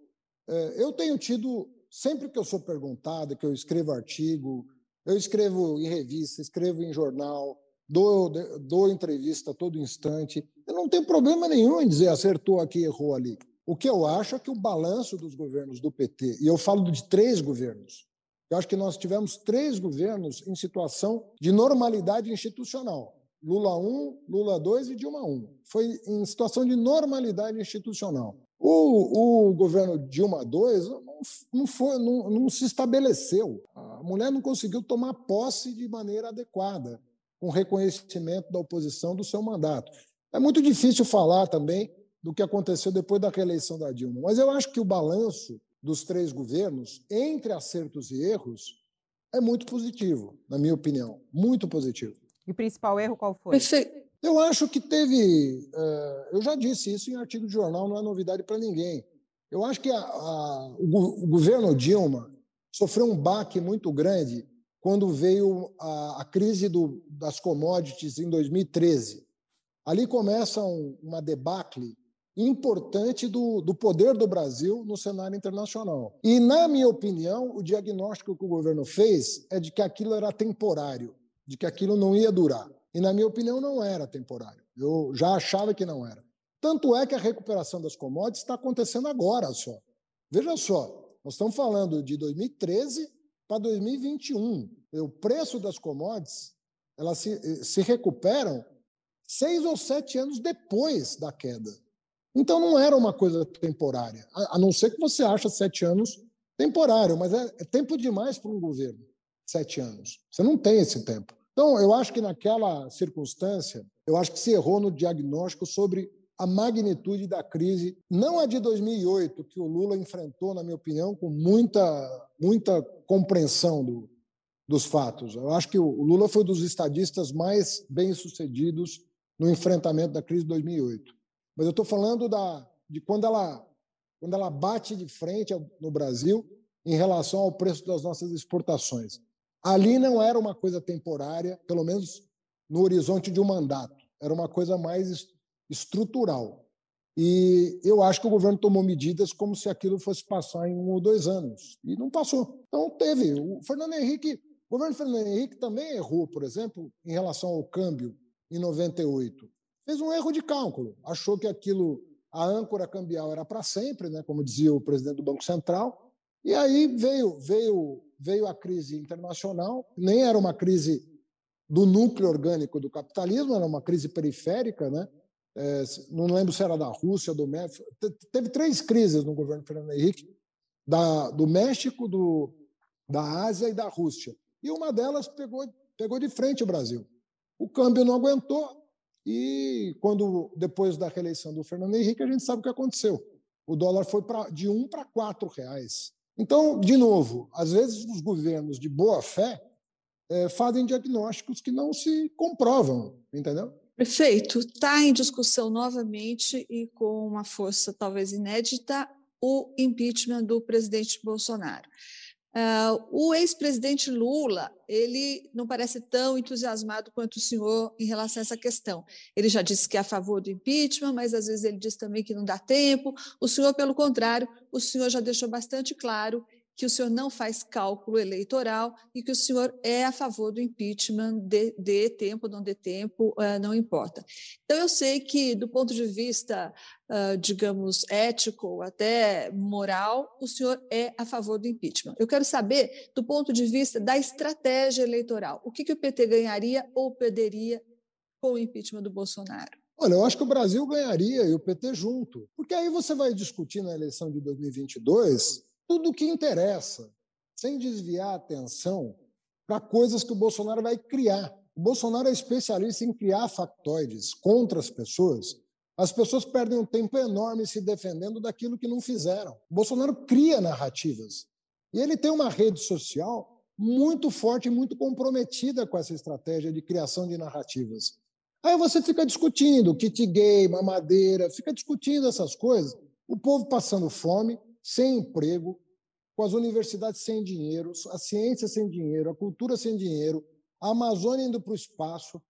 Eh, eu tenho tido... Sempre que eu sou perguntado, que eu escrevo artigo, eu escrevo em revista, escrevo em jornal, dou, dou entrevista a todo instante, eu não tenho problema nenhum em dizer acertou aqui, errou ali. O que eu acho é que o balanço dos governos do P T, e eu falo de três governos, eu acho que nós tivemos três governos em situação de normalidade institucional. Lula um, Lula dois e Dilma um. Foi em situação de normalidade institucional. O, o governo Dilma dois não, não, foi, não, não se estabeleceu. A mulher não conseguiu tomar posse de maneira adequada, com reconhecimento da oposição do seu mandato. É muito difícil falar também do que aconteceu depois da reeleição da Dilma, mas eu acho que o balanço dos três governos, entre acertos e erros, é muito positivo, na minha opinião, muito positivo. E o principal erro qual foi? Eu acho que teve... Eu já disse isso em artigo de jornal, não é novidade para ninguém. Eu acho que a, a, o governo Dilma sofreu um baque muito grande quando veio a, a crise do, das commodities em dois mil e treze. Ali começa um, uma debacle importante do, do poder do Brasil no cenário internacional. E, na minha opinião, o diagnóstico que o governo fez é de que aquilo era temporário, de que aquilo não ia durar. E, na minha opinião, não era temporário. Eu já achava que não era. Tanto é que a recuperação das commodities está acontecendo agora só. Veja só, nós estamos falando de dois mil e treze para dois mil e vinte e um. O preço das commodities, elas se, se recuperam seis ou sete anos depois da queda. Então, não era uma coisa temporária, a, a não ser que você ache sete anos temporário, mas é, é tempo demais para um governo. Sete anos. Você não tem esse tempo. Então, eu acho que naquela circunstância, eu acho que se errou no diagnóstico sobre a magnitude da crise, não a de dois mil e oito, que o Lula enfrentou, na minha opinião, com muita, muita compreensão do, dos fatos. Eu acho que o Lula foi um dos estadistas mais bem-sucedidos no enfrentamento da crise de dois mil e oito. Mas eu estou falando da, de quando ela, quando ela bate de frente no Brasil em relação ao preço das nossas exportações. Ali não era uma coisa temporária, pelo menos no horizonte de um mandato. Era uma coisa mais estrutural. E eu acho que o governo tomou medidas como se aquilo fosse passar em um ou dois anos. E não passou. Então teve. O Fernando Henrique, o governo Fernando Henrique também errou, por exemplo, em relação ao câmbio em noventa e oito. Fez um erro de cálculo. Achou que aquilo, a âncora cambial era para sempre, né, como dizia o presidente do Banco Central. E aí veio... veio Veio a crise internacional, nem era uma crise do núcleo orgânico do capitalismo, era uma crise periférica, né? É, não lembro se era da Rússia, do México. Teve três crises no governo Fernando Henrique, da, do México, do, da Ásia e da Rússia. E uma delas pegou, pegou de frente o Brasil. O câmbio não aguentou e, quando, depois da reeleição do Fernando Henrique, a gente sabe o que aconteceu. O dólar foi pra, de um para quatro reais. Então, de novo, às vezes os governos de boa-fé é, fazem diagnósticos que não se comprovam, entendeu? Perfeito. Está em discussão novamente e com uma força talvez inédita o impeachment do presidente Bolsonaro. Uh, o ex-presidente Lula, ele não parece tão entusiasmado quanto o senhor em relação a essa questão. Ele já disse que é a favor do impeachment, mas às vezes ele diz também que não dá tempo. O senhor, pelo contrário, o senhor já deixou bastante claro que o senhor não faz cálculo eleitoral e que o senhor é a favor do impeachment, dê, dê tempo, não dê tempo, uh, não importa. Então, eu sei que, do ponto de vista... Uh, digamos, ético, até moral, o senhor é a favor do impeachment. Eu quero saber, do ponto de vista da estratégia eleitoral, o que, que o P T ganharia ou perderia com o impeachment do Bolsonaro? Olha, eu acho que o Brasil ganharia e o P T junto, porque aí você vai discutir na eleição de dois mil e vinte e dois tudo o que interessa, sem desviar a atenção para coisas que o Bolsonaro vai criar. O Bolsonaro é especialista em criar factoides contra as pessoas. As pessoas perdem um tempo enorme se defendendo daquilo que não fizeram. O Bolsonaro cria narrativas. E ele tem uma rede social muito forte e muito comprometida com essa estratégia de criação de narrativas. Aí você fica discutindo kit gay, mamadeira, fica discutindo essas coisas, o povo passando fome, sem emprego, com as universidades sem dinheiro, a ciência sem dinheiro, a cultura sem dinheiro, a Amazônia indo para o espaço.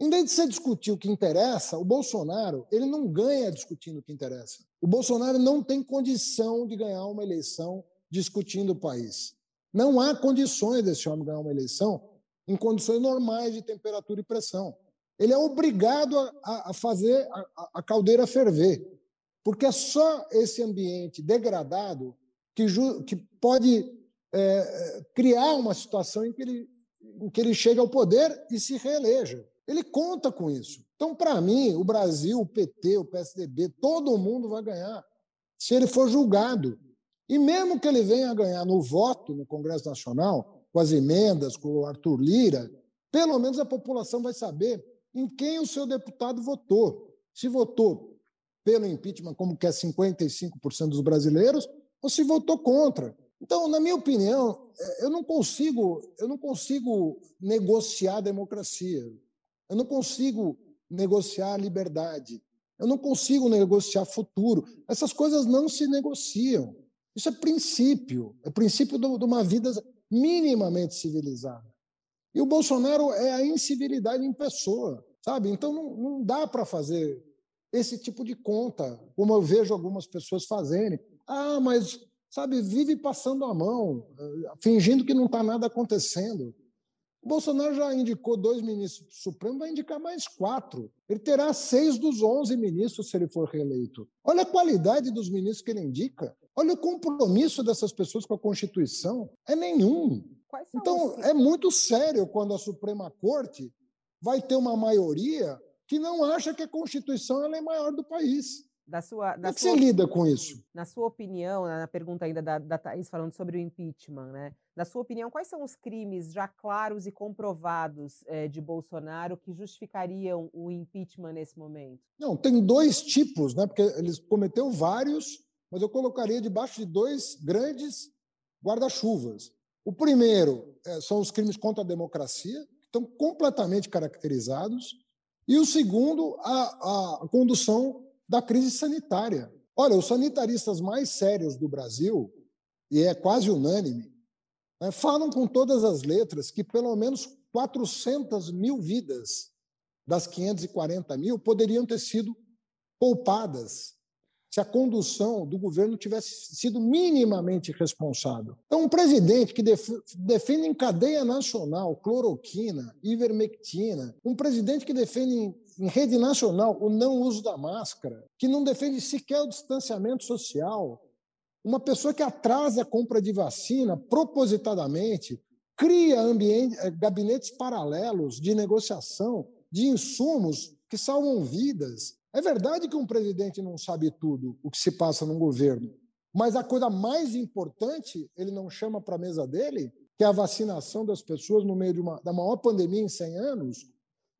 Em vez de você discutir o que interessa, o Bolsonaro ele não ganha discutindo o que interessa. O Bolsonaro não tem condição de ganhar uma eleição discutindo o país. Não há condições desse homem ganhar uma eleição em condições normais de temperatura e pressão. Ele é obrigado a, a fazer a, a caldeira ferver, porque é só esse ambiente degradado que, ju, que pode é, criar uma situação em que, ele, em que ele chega ao poder e se reeleja. Ele conta com isso. Então, para mim, o Brasil, o P T, o P S D B, todo mundo vai ganhar se ele for julgado. E mesmo que ele venha a ganhar no voto no Congresso Nacional, com as emendas, com o Arthur Lira, pelo menos a população vai saber em quem o seu deputado votou. Se votou pelo impeachment, como que é cinquenta e cinco por cento dos brasileiros, ou se votou contra. Então, na minha opinião, eu não consigo, eu não consigo negociar a democracia. Eu não consigo negociar liberdade. Eu não consigo negociar futuro. Essas coisas não se negociam. Isso é princípio. É princípio de uma vida minimamente civilizada. E o Bolsonaro é a incivilidade em pessoa, sabe? Então, não, não dá para fazer esse tipo de conta, como eu vejo algumas pessoas fazerem. Ah, mas, sabe, vive passando a mão, fingindo que não está nada acontecendo. O Bolsonaro já indicou dois ministros do Supremo, vai indicar mais quatro. Ele terá seis dos onze ministros se ele for reeleito. Olha a qualidade dos ministros que ele indica. Olha o compromisso dessas pessoas com a Constituição. É nenhum. Então, é muito sério quando a Suprema Corte vai ter uma maioria que não acha que a Constituição ela é maior do país. Da sua, da Como é que sua, você lida com isso? Na sua opinião, na pergunta ainda da, da Thaís falando sobre o impeachment, né? Na sua opinião, quais são os crimes já claros e comprovados é, de Bolsonaro que justificariam o impeachment nesse momento? Não, tem dois tipos, né? Porque eles cometeu vários, mas eu colocaria debaixo de dois grandes guarda-chuvas. O primeiro é, são os crimes contra a democracia, que estão completamente caracterizados, e o segundo, a, a condução da crise sanitária. Olha, os sanitaristas mais sérios do Brasil, e é quase unânime, né, falam com todas as letras que pelo menos quatrocentas mil vidas das quinhentas e quarenta mil poderiam ter sido poupadas se a condução do governo tivesse sido minimamente responsável. Então, um presidente que def- defende em cadeia nacional cloroquina, ivermectina, um presidente que defende em, em rede nacional o não uso da máscara, que não defende sequer o distanciamento social, uma pessoa que atrasa a compra de vacina propositadamente, cria ambiente, gabinetes paralelos de negociação de insumos que salvam vidas. É verdade que um presidente não sabe tudo o que se passa num governo, mas a coisa mais importante ele não chama para a mesa dele, que é a vacinação das pessoas no meio de uma, da maior pandemia em cem anos.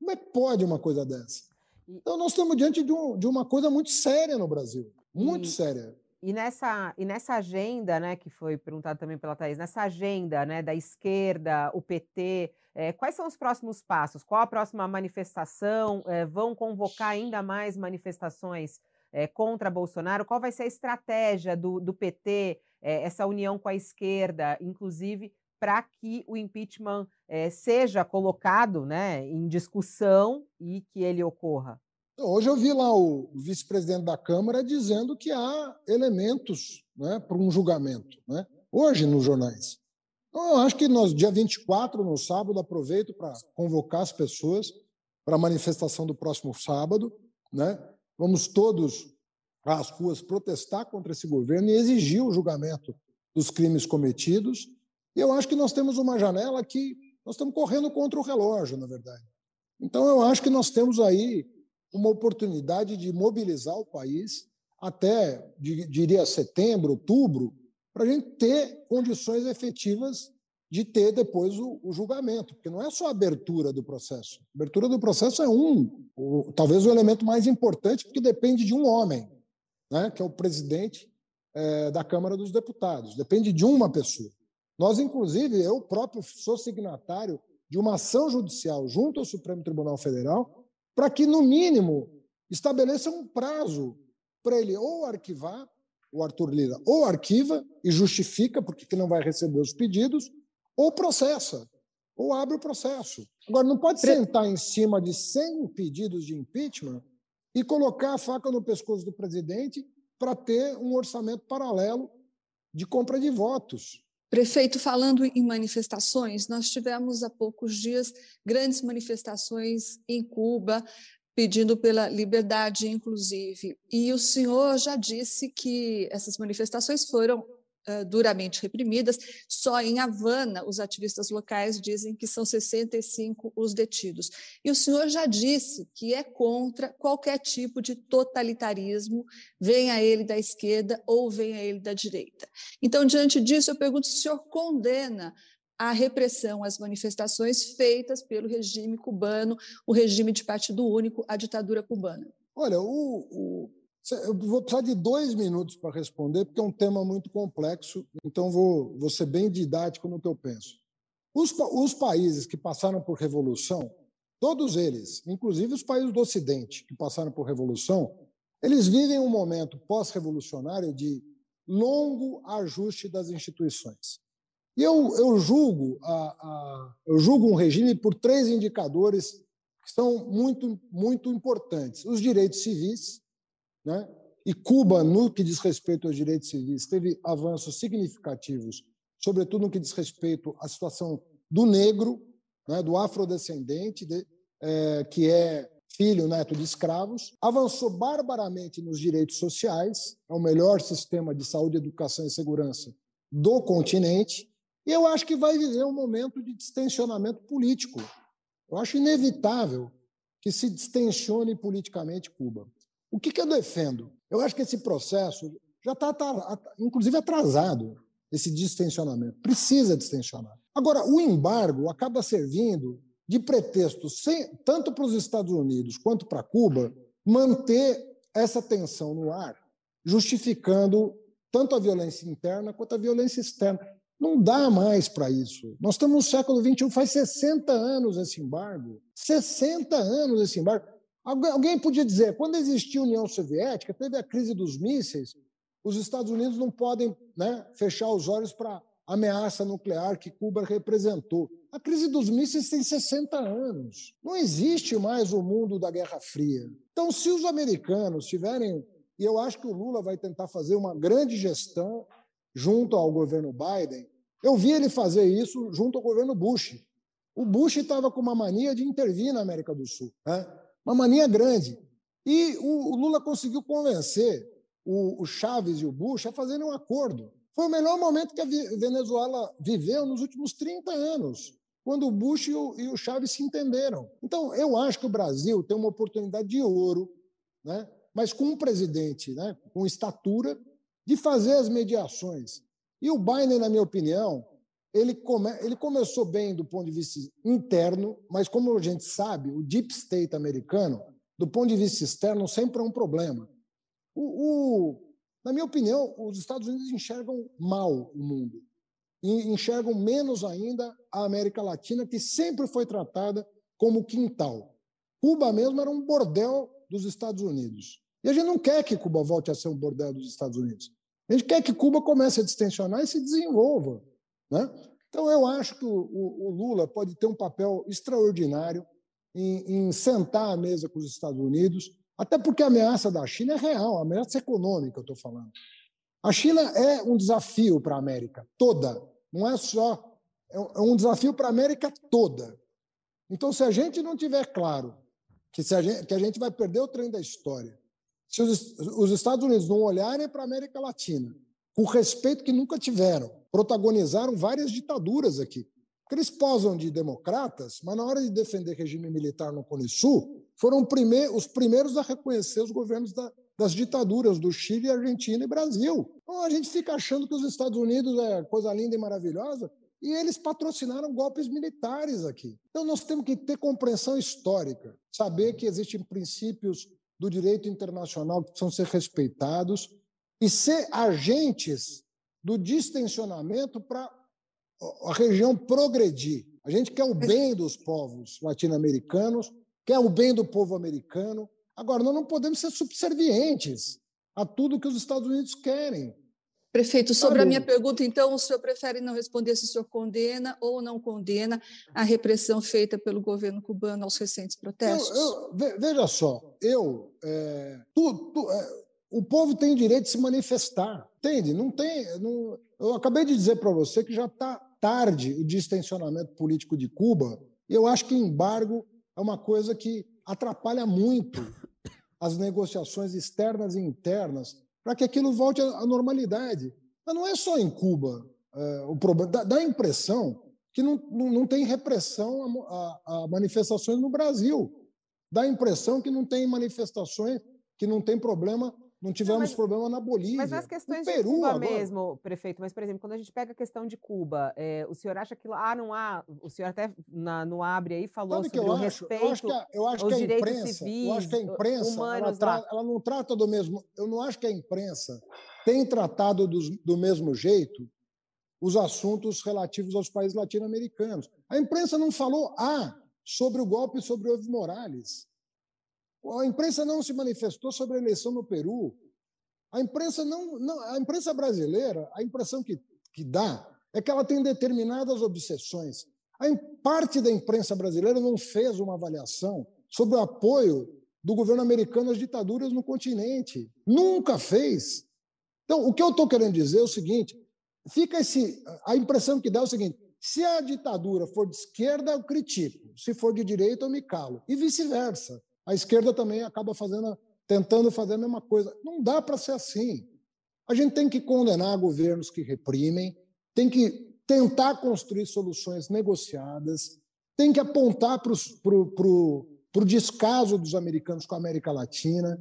Como é que pode uma coisa dessa? Então, nós estamos diante de, um, de uma coisa muito séria no Brasil, muito e, séria. E nessa, e nessa agenda, né, que foi perguntada também pela Thaís, nessa agenda, né, da esquerda, o P T... É, quais são os próximos passos? Qual a próxima manifestação? É, vão convocar ainda mais manifestações é, contra Bolsonaro? Qual vai ser a estratégia do, do P T, é, essa união com a esquerda, inclusive para que o impeachment é, seja colocado, né, em discussão e que ele ocorra? Hoje eu vi lá o vice-presidente da Câmara dizendo que há elementos, né, para um julgamento, né? Hoje nos jornais. Eu acho que nós, dia vinte e quatro, no sábado, aproveito para convocar as pessoas para a manifestação do próximo sábado, né? Vamos todos às ruas protestar contra esse governo e exigir o julgamento dos crimes cometidos. E eu acho que nós temos uma janela que nós estamos correndo contra o relógio, na verdade. Então, eu acho que nós temos aí uma oportunidade de mobilizar o país até, diria, setembro, outubro, para a gente ter condições efetivas de ter depois o, o julgamento, porque não é só a abertura do processo. A abertura do processo é um, o, talvez o elemento mais importante, porque depende de um homem, né, que é o presidente é, da Câmara dos Deputados, depende de uma pessoa. Nós, inclusive, eu próprio sou signatário de uma ação judicial junto ao Supremo Tribunal Federal para que, no mínimo, estabeleça um prazo para ele ou arquivar, o Arthur Lira, ou arquiva e justifica porque não vai receber os pedidos, ou processa, ou abre o processo. Agora, não pode Pre... sentar em cima de cem pedidos de impeachment e colocar a faca no pescoço do presidente para ter um orçamento paralelo de compra de votos. Prefeito, falando em manifestações, nós tivemos há poucos dias grandes manifestações em Cuba, pedindo pela liberdade, inclusive. E o senhor já disse que essas manifestações foram uh, duramente reprimidas. Só em Havana, os ativistas locais dizem que são sessenta e cinco os detidos. E o senhor já disse que é contra qualquer tipo de totalitarismo, venha ele da esquerda ou venha ele da direita. Então, diante disso, eu pergunto se o senhor condena a repressão às manifestações feitas pelo regime cubano, o regime de partido único, a ditadura cubana. Olha, o, o, eu vou precisar de dois minutos para responder, porque é um tema muito complexo, então vou, vou ser bem didático no que eu penso. Os, os países que passaram por revolução, todos eles, inclusive os países do Ocidente que passaram por revolução, eles vivem um momento pós-revolucionário de longo ajuste das instituições. E eu, eu, julgo a, a, eu julgo um regime por três indicadores que são muito, muito importantes. Os direitos civis, né? E Cuba, no que diz respeito aos direitos civis, teve avanços significativos, sobretudo no que diz respeito à situação do negro, né? Do afrodescendente, de, é, que é filho, neto de escravos. Avançou barbaramente nos direitos sociais, é o melhor sistema de saúde, educação e segurança do continente. E eu acho que vai viver um momento de distensionamento político. Eu acho inevitável que se distensione politicamente Cuba. O que, que eu defendo? Eu acho que esse processo já está, tá, inclusive, atrasado, esse distensionamento. Precisa distensionar. Agora, o embargo acaba servindo de pretexto, sem, tanto para os Estados Unidos quanto para Cuba, manter essa tensão no ar, justificando tanto a violência interna quanto a violência externa. Não dá mais para isso. Nós estamos no século vinte e um, faz sessenta anos esse embargo. sessenta anos esse embargo. Alguém podia dizer, quando existiu a União Soviética, teve a crise dos mísseis, os Estados Unidos não podem, né, fechar os olhos para a ameaça nuclear que Cuba representou. A crise dos mísseis tem sessenta anos. Não existe mais o mundo da Guerra Fria. Então, se os americanos tiverem... E eu acho que o Lula vai tentar fazer uma grande gestão junto ao governo Biden. Eu vi ele fazer isso junto ao governo Bush. O Bush estava com uma mania de intervir na América do Sul, né? Uma mania grande. E o Lula conseguiu convencer o Chávez e o Bush a fazerem um acordo. Foi o melhor momento que a Venezuela viveu nos últimos trinta anos, quando o Bush e o Chávez se entenderam. Então, eu acho que o Brasil tem uma oportunidade de ouro, né? Mas com um presidente, né, com estatura, de fazer as mediações. E o Biden, na minha opinião, ele, come, ele começou bem do ponto de vista interno, mas, como a gente sabe, o deep state americano, do ponto de vista externo, sempre é um problema. O, o, na minha opinião, os Estados Unidos enxergam mal o mundo, e enxergam menos ainda a América Latina, que sempre foi tratada como quintal. Cuba mesmo era um bordel dos Estados Unidos. E a gente não quer que Cuba volte a ser um bordel dos Estados Unidos. A gente quer que Cuba comece a distensionar e se desenvolva, né? Então, eu acho que o, o, o Lula pode ter um papel extraordinário em, em sentar à mesa com os Estados Unidos, até porque a ameaça da China é real, a ameaça econômica, eu estou falando. A China é um desafio para a América toda, não é só... É um desafio para a América toda. Então, se a gente não tiver claro que, se a gente, que a gente vai perder o trem da história, se os, os Estados Unidos não olharem para a América Latina com o respeito que nunca tiveram, protagonizaram várias ditaduras aqui. Porque eles posam de democratas, mas na hora de defender regime militar no Cone Sul, foram primeir, os primeiros a reconhecer os governos da, das ditaduras do Chile, Argentina e Brasil. Então, a gente fica achando que os Estados Unidos é coisa linda e maravilhosa, e eles patrocinaram golpes militares aqui. Então, nós temos que ter compreensão histórica, saber que existem princípios do direito internacional que precisam ser respeitados e ser agentes do distensionamento para a região progredir. A gente quer o bem dos povos latino-americanos, quer o bem do povo americano. Agora, nós não podemos ser subservientes a tudo que os Estados Unidos querem. Prefeito, sobre a minha pergunta, então, o senhor prefere não responder se o senhor condena ou não condena a repressão feita pelo governo cubano aos recentes protestos? Eu, eu, veja só, eu, é, tu, tu, é, o povo tem direito de se manifestar, entende? Não tem, não, eu acabei de dizer para você que já está tarde o distensionamento político de Cuba, e eu acho que embargo é uma coisa que atrapalha muito as negociações externas e internas, para que aquilo volte à normalidade. Mas não é só em Cuba. É, o problema, dá, dá a impressão que não, não, não tem repressão a, a, a manifestações no Brasil. Dá a impressão que não tem manifestações, que não tem problema, não tivemos não, mas, problema na Bolívia. Mas nas questões Peru, de Cuba agora. Mesmo, prefeito, mas, por exemplo, quando a gente pega a questão de Cuba, é, o senhor acha que lá não há... O senhor até na, no Abre aí falou Sabe sobre o respeito aos direitos civis, eu acho que a imprensa, eu acho que a imprensa ela, tra, ela não trata do mesmo... Eu não acho que a imprensa tem tratado do, do mesmo jeito os assuntos relativos aos países latino-americanos. A imprensa não falou ah, sobre o golpe sobre o Evo Morales. A imprensa não se manifestou sobre a eleição no Peru. A imprensa, não, não, a imprensa brasileira, a impressão que, que dá é que ela tem determinadas obsessões. A parte da imprensa brasileira não fez uma avaliação sobre o apoio do governo americano às ditaduras no continente. Nunca fez. Então, o que eu estou querendo dizer é o seguinte, fica esse, a impressão que dá é o seguinte, se a ditadura for de esquerda, eu critico. Se for de direita, eu me calo. E vice-versa. A esquerda também acaba fazendo, tentando fazer a mesma coisa. Não dá para ser assim. A gente tem que condenar governos que reprimem, tem que tentar construir soluções negociadas, tem que apontar para o descaso dos americanos com a América Latina.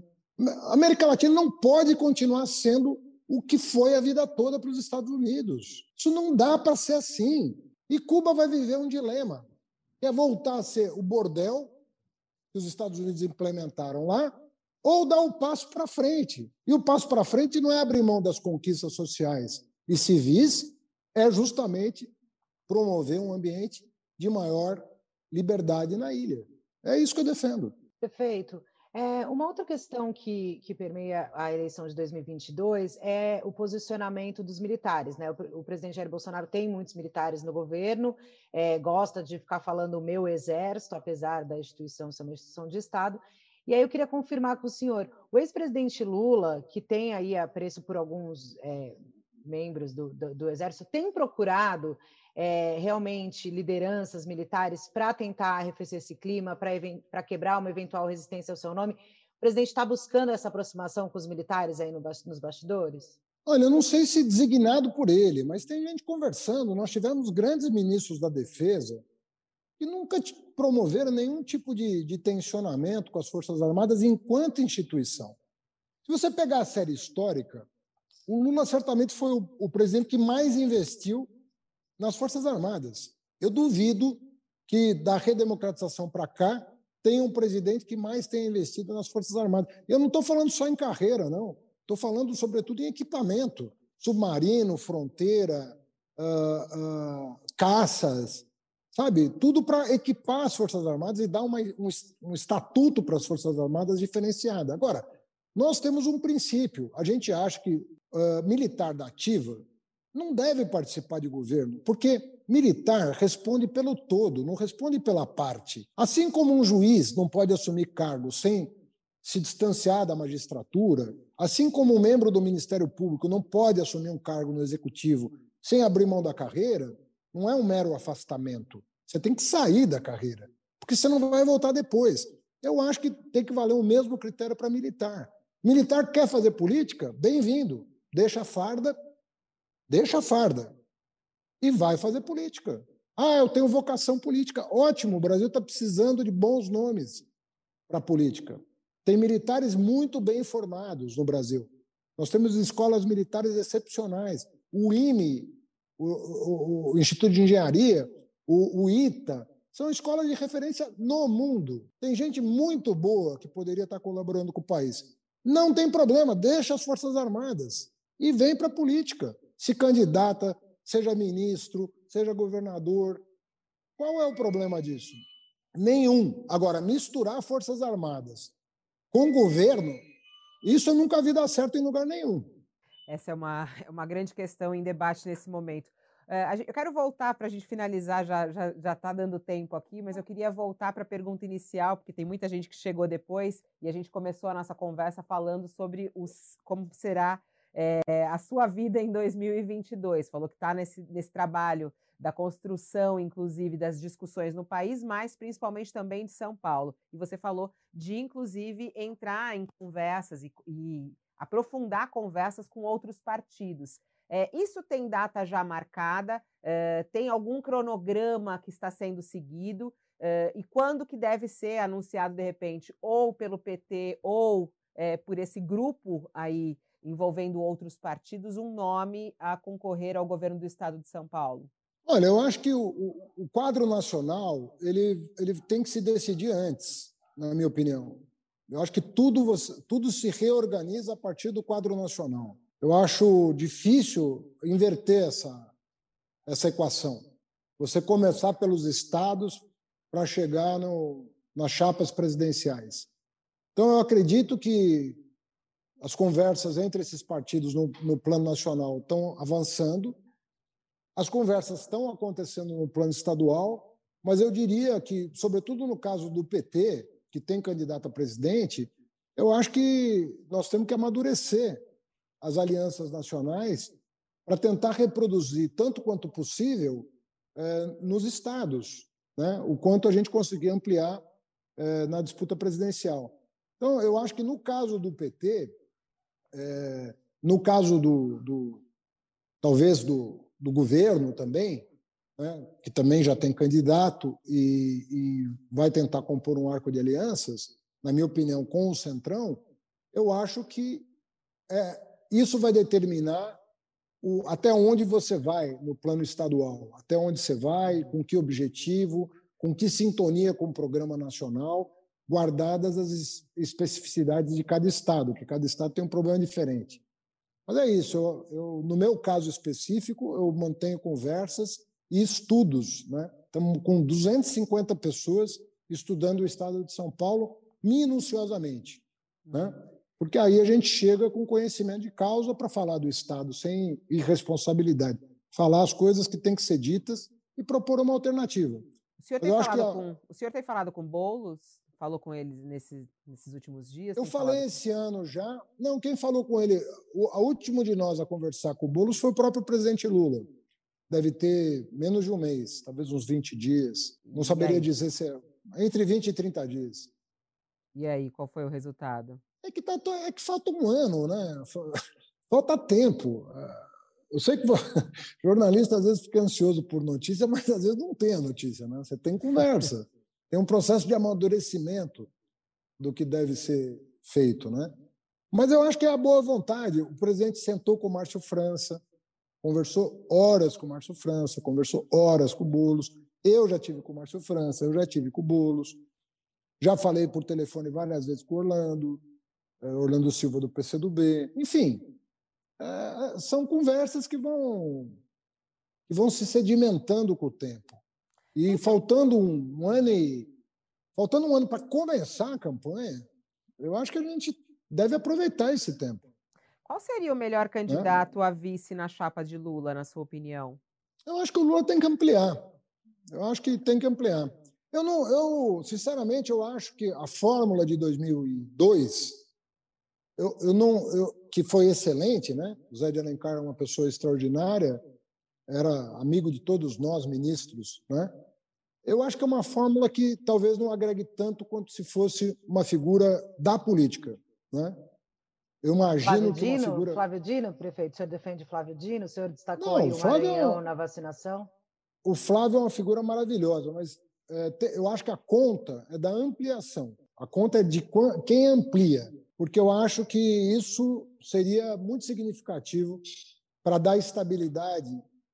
A América Latina não pode continuar sendo o que foi a vida toda para os Estados Unidos. Isso não dá para ser assim. E Cuba vai viver um dilema. É voltar a ser o bordel que os Estados Unidos implementaram lá, ou dar um passo para frente. E o passo para frente não é abrir mão das conquistas sociais e civis, é justamente promover um ambiente de maior liberdade na ilha. É isso que eu defendo. Perfeito. É, uma outra questão que, que permeia a eleição de dois mil e vinte e dois é o posicionamento dos militares, né? O, o presidente Jair Bolsonaro tem muitos militares no governo, é, gosta de ficar falando o meu exército, apesar da instituição ser uma instituição de Estado. E aí eu queria confirmar com o senhor, o ex-presidente Lula, que tem aí apreço por alguns é, membros do, do, do exército, tem procurado É, realmente lideranças militares para tentar arrefecer esse clima, para quebrar uma eventual resistência ao seu nome? O presidente está buscando essa aproximação com os militares aí no, nos bastidores? Olha, eu não sei se designado por ele, mas tem gente conversando. Nós tivemos grandes ministros da defesa que nunca promoveram nenhum tipo de, de tensionamento com as Forças Armadas enquanto instituição. Se você pegar a série histórica, o Lula certamente foi o, o presidente que mais investiu nas Forças Armadas. Eu duvido que, da redemocratização para cá, tenha um presidente que mais tenha investido nas Forças Armadas. Eu não estou falando só em carreira, não. Estou falando, sobretudo, em equipamento. Submarino, fronteira, uh, uh, caças, sabe? Tudo para equipar as Forças Armadas e dar uma, um, um estatuto para as Forças Armadas diferenciado. Agora, nós temos um princípio. A gente acha que uh, militar da ativa não deve participar de governo, porque militar responde pelo todo, não responde pela parte. Assim como um juiz não pode assumir cargo sem se distanciar da magistratura, assim como um membro do Ministério Público não pode assumir um cargo no Executivo sem abrir mão da carreira, não é um mero afastamento. Você tem que sair da carreira, porque você não vai voltar depois. Eu acho que tem que valer o mesmo critério para militar. Militar quer fazer política? Bem-vindo. Deixa a farda, Deixa a farda e vai fazer política. Ah, eu tenho vocação política. Ótimo, o Brasil está precisando de bons nomes para a política. Tem militares muito bem formados no Brasil. Nós temos escolas militares excepcionais. O I M E, o, o, o Instituto de Engenharia, o, o ITA, são escolas de referência no mundo. Tem gente muito boa que poderia estar colaborando com o país. Não tem problema, deixa as Forças Armadas e vem para a política. Se candidata seja ministro, seja governador. Qual é o problema disso? Nenhum. Agora, misturar Forças Armadas com governo, isso eu nunca vi dar certo em lugar nenhum. Essa é uma, uma grande questão em debate nesse momento. Eu quero voltar para a gente finalizar, já está já, já tá dando tempo aqui, mas eu queria voltar para a pergunta inicial, porque tem muita gente que chegou depois e a gente começou a nossa conversa falando sobre os, como será é, a sua vida em dois mil e vinte e dois. Falou que está nesse, nesse trabalho da construção, inclusive, das discussões no país, mas principalmente também de São Paulo. E você falou de, inclusive, entrar em conversas e, e aprofundar conversas com outros partidos. É, isso tem data já marcada? É, tem algum cronograma que está sendo seguido? É, e quando que deve ser anunciado, de repente, ou pelo P T ou é, por esse grupo aí envolvendo outros partidos, um nome a concorrer ao governo do Estado de São Paulo? Olha, eu acho que o, o, o quadro nacional ele, ele tem que se decidir antes, na minha opinião. Eu acho que tudo, você, tudo se reorganiza a partir do quadro nacional. Eu acho difícil inverter essa, essa equação. Você começar pelos estados para chegar no, nas chapas presidenciais. Então, eu acredito que as conversas entre esses partidos no, no plano nacional estão avançando, as conversas estão acontecendo no plano estadual, mas eu diria que, sobretudo no caso do P T, que tem candidato a presidente, eu acho que nós temos que amadurecer as alianças nacionais para tentar reproduzir, tanto quanto possível, eh, nos estados, né? O quanto a gente conseguir ampliar eh, na disputa presidencial. Então, eu acho que no caso do P T, eh, no caso do, do talvez do, do governo também, né? Que também já tem candidato e, e vai tentar compor um arco de alianças, na minha opinião, com o Centrão, eu acho que eh, isso vai determinar o, até onde você vai no plano estadual, até onde você vai, com que objetivo, com que sintonia com o programa nacional, guardadas as especificidades de cada estado, que cada estado tem um problema diferente. Mas é isso, eu, eu, no meu caso específico, eu mantenho conversas e estudos, né? Estamos com duzentas e cinquenta pessoas estudando o estado de São Paulo minuciosamente, né? Porque aí a gente chega com conhecimento de causa para falar do Estado, sem irresponsabilidade. Falar as coisas que têm que ser ditas e propor uma alternativa. O senhor tem, falado, a... com, o senhor tem falado com Boulos? Falou com ele nesses, nesses últimos dias? Eu falei falado... esse ano já. Não, quem falou com ele, o a último de nós a conversar com o Boulos foi o próprio presidente Lula. Deve ter menos de um mês, talvez uns vinte dias. Não saberia dizer se é entre vinte e trinta dias. E aí, qual foi o resultado? É que, tá, é que falta um ano, né? Falta tempo. Eu sei que jornalista às vezes fica ansioso por notícia, mas às vezes não tem a notícia, né? Você tem conversa, tem um processo de amadurecimento do que deve ser feito, né? Mas eu acho que é a boa vontade. O presidente sentou com o Márcio França, conversou horas com o Márcio França, conversou horas com o Boulos. Eu já tive com o Márcio França, eu já tive com o Boulos. Já falei por telefone várias vezes com o Orlando, Orlando Silva do P C do B, enfim, são conversas que vão, que vão se sedimentando com o tempo. E faltando um ano e, faltando um ano para começar a campanha, eu acho que a gente deve aproveitar esse tempo. Qual seria o melhor candidato é? a vice na chapa de Lula, na sua opinião? Eu acho que o Lula tem que ampliar. Eu acho que tem que ampliar. Eu, não, eu sinceramente, eu acho que a fórmula de dois mil e dois... Eu, eu não, eu, que foi excelente, né? José de Alencar é uma pessoa extraordinária, era amigo de todos nós, ministros, né? Eu acho que é uma fórmula que talvez não agregue tanto quanto se fosse uma figura da política, né? Eu imagino Flávio que uma Dino, figura... Flávio Dino, prefeito, o senhor defende Flávio Dino? O senhor destacou não, aí o Maranhão na vacinação? O Flávio é uma figura maravilhosa, mas é, te, eu acho que a conta é da ampliação. A conta é de qu- quem amplia. Porque eu acho que isso seria muito significativo para dar estabilidade,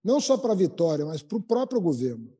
não só para a vitória, mas para o próprio governo.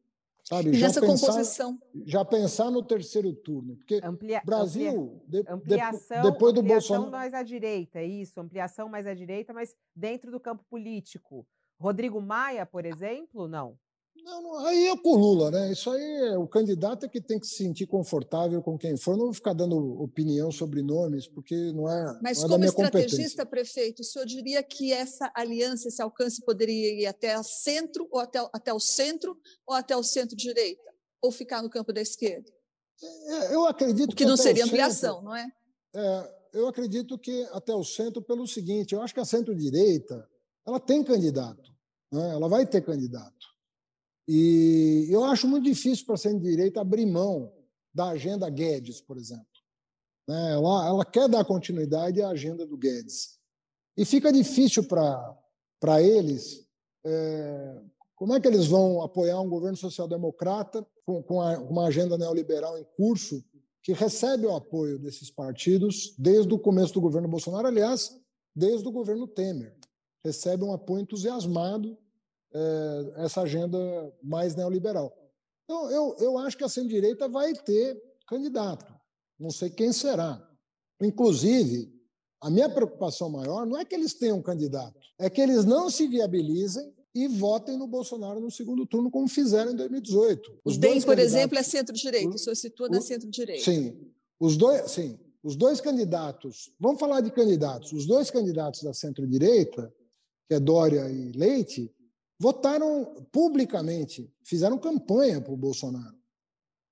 Sabe? E já essa pensar, composição? Já pensar no terceiro turno. Porque Amplia... Brasil... Amplia... De... Ampliação, depois do ampliação Bolsonaro... mais à direita, isso, ampliação mais à direita, mas dentro do campo político. Rodrigo Maia, por exemplo, não? Não, aí é com o Lula, né? Isso aí, o candidato é que tem que se sentir confortável com quem for. Não vou ficar dando opinião sobre nomes, porque não é. Mas, não é como da minha estrategista, prefeito, o senhor diria que essa aliança, esse alcance poderia ir até a centro, ou até, até o centro, ou até o centro-direita? Ou ficar no campo da esquerda? É, eu acredito o que. Que não seria ampliação, centro, não é? É? Eu acredito que até o centro, pelo seguinte: eu acho que a centro-direita ela tem candidato, né? Ela vai ter candidato. E eu acho muito difícil para a centro-direita abrir mão da agenda Guedes, por exemplo. Ela, ela quer dar continuidade à agenda do Guedes. E fica difícil para para eles... É, como é que eles vão apoiar um governo social-democrata com, com a, uma agenda neoliberal em curso que recebe o apoio desses partidos desde o começo do governo Bolsonaro, aliás, desde o governo Temer. Recebe um apoio entusiasmado essa agenda mais neoliberal. Então, eu, eu acho que a centro-direita vai ter candidato. Não sei quem será. Inclusive, a minha preocupação maior não é que eles tenham candidato, é que eles não se viabilizem e votem no Bolsonaro no segundo turno, como fizeram em dois mil e dezoito. O D E M, por exemplo, é centro-direita. O senhor citou na centro-direita. Sim. Os dois, sim. Os dois candidatos... Vamos falar de candidatos. Os dois candidatos da centro-direita, que é Dória e Leite, votaram publicamente, fizeram campanha para o Bolsonaro.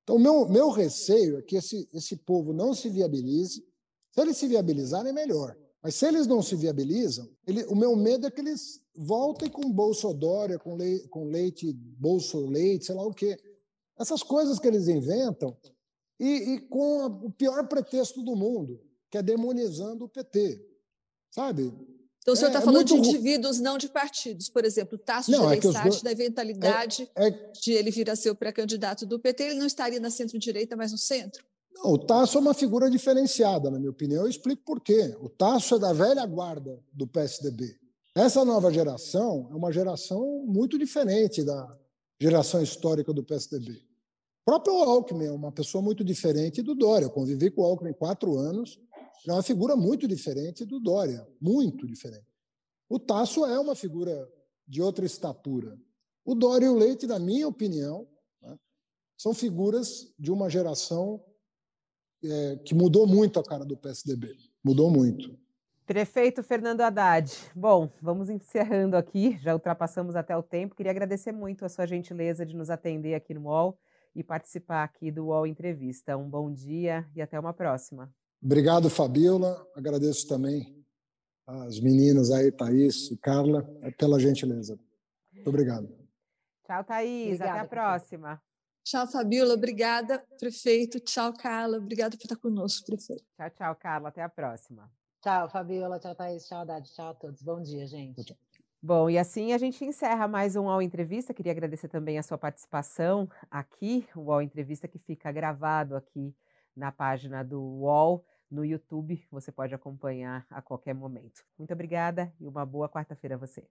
Então, meu, meu receio é que esse, esse povo não se viabilize. Se eles se viabilizarem, é melhor. Mas se eles não se viabilizam, ele, o meu medo é que eles voltem com Bolsodória, com, le, com leite, Bolsoleite, sei lá o quê. Essas coisas que eles inventam e, e com a, o pior pretexto do mundo, que é demonizando o P T. Sabe? Então, o senhor está é, falando é muito... de indivíduos, não de partidos. Por exemplo, o Tasso não, é dois... da eventualidade é, é... de ele vir a ser o pré-candidato do P T, ele não estaria na centro-direita, mas no centro? Não, o Tasso é uma figura diferenciada, na minha opinião. Eu explico por quê. O Tasso é da velha guarda do P S D B. Essa nova geração é uma geração muito diferente da geração histórica do P S D B. O próprio Alckmin é uma pessoa muito diferente do Dória. Eu convivi com o Alckmin quatro anos. É uma figura muito diferente do Dória, muito diferente. O Tasso é uma figura de outra estatura. O Dória e o Leite, na minha opinião, né, são figuras de uma geração é, que mudou muito a cara do P S D B, mudou muito. Prefeito Fernando Haddad, bom, vamos encerrando aqui, já ultrapassamos até o tempo. Queria agradecer muito a sua gentileza de nos atender aqui no U O L e participar aqui do U O L Entrevista. Um bom dia e até uma próxima. Obrigado, Fabíola. Agradeço também as meninas aí, Thaís e Carla, pela gentileza. Muito obrigado. Tchau, Thaís. Obrigada, até a próxima. Tchau, Fabíola. Obrigada, prefeito. Tchau, Carla. Obrigada por estar conosco, prefeito. Tchau, tchau, Carla. Até a próxima. Tchau, Fabíola. Tchau, Thaís. Tchau, Haddad. Tchau a todos. Bom dia, gente. Tchau. Bom, e assim a gente encerra mais um U O L Entrevista. Queria agradecer também a sua participação aqui, o U O L Entrevista que fica gravado aqui na página do U O L, no YouTube, você pode acompanhar a qualquer momento. Muito obrigada e uma boa quarta-feira a você.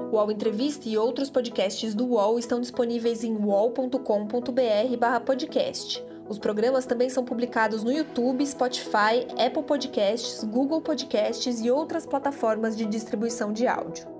O U O L Entrevista e outros podcasts do U O L estão disponíveis em u o l ponto com ponto b r barra podcast. Os programas também são publicados no YouTube, Spotify, Apple Podcasts, Google Podcasts e outras plataformas de distribuição de áudio.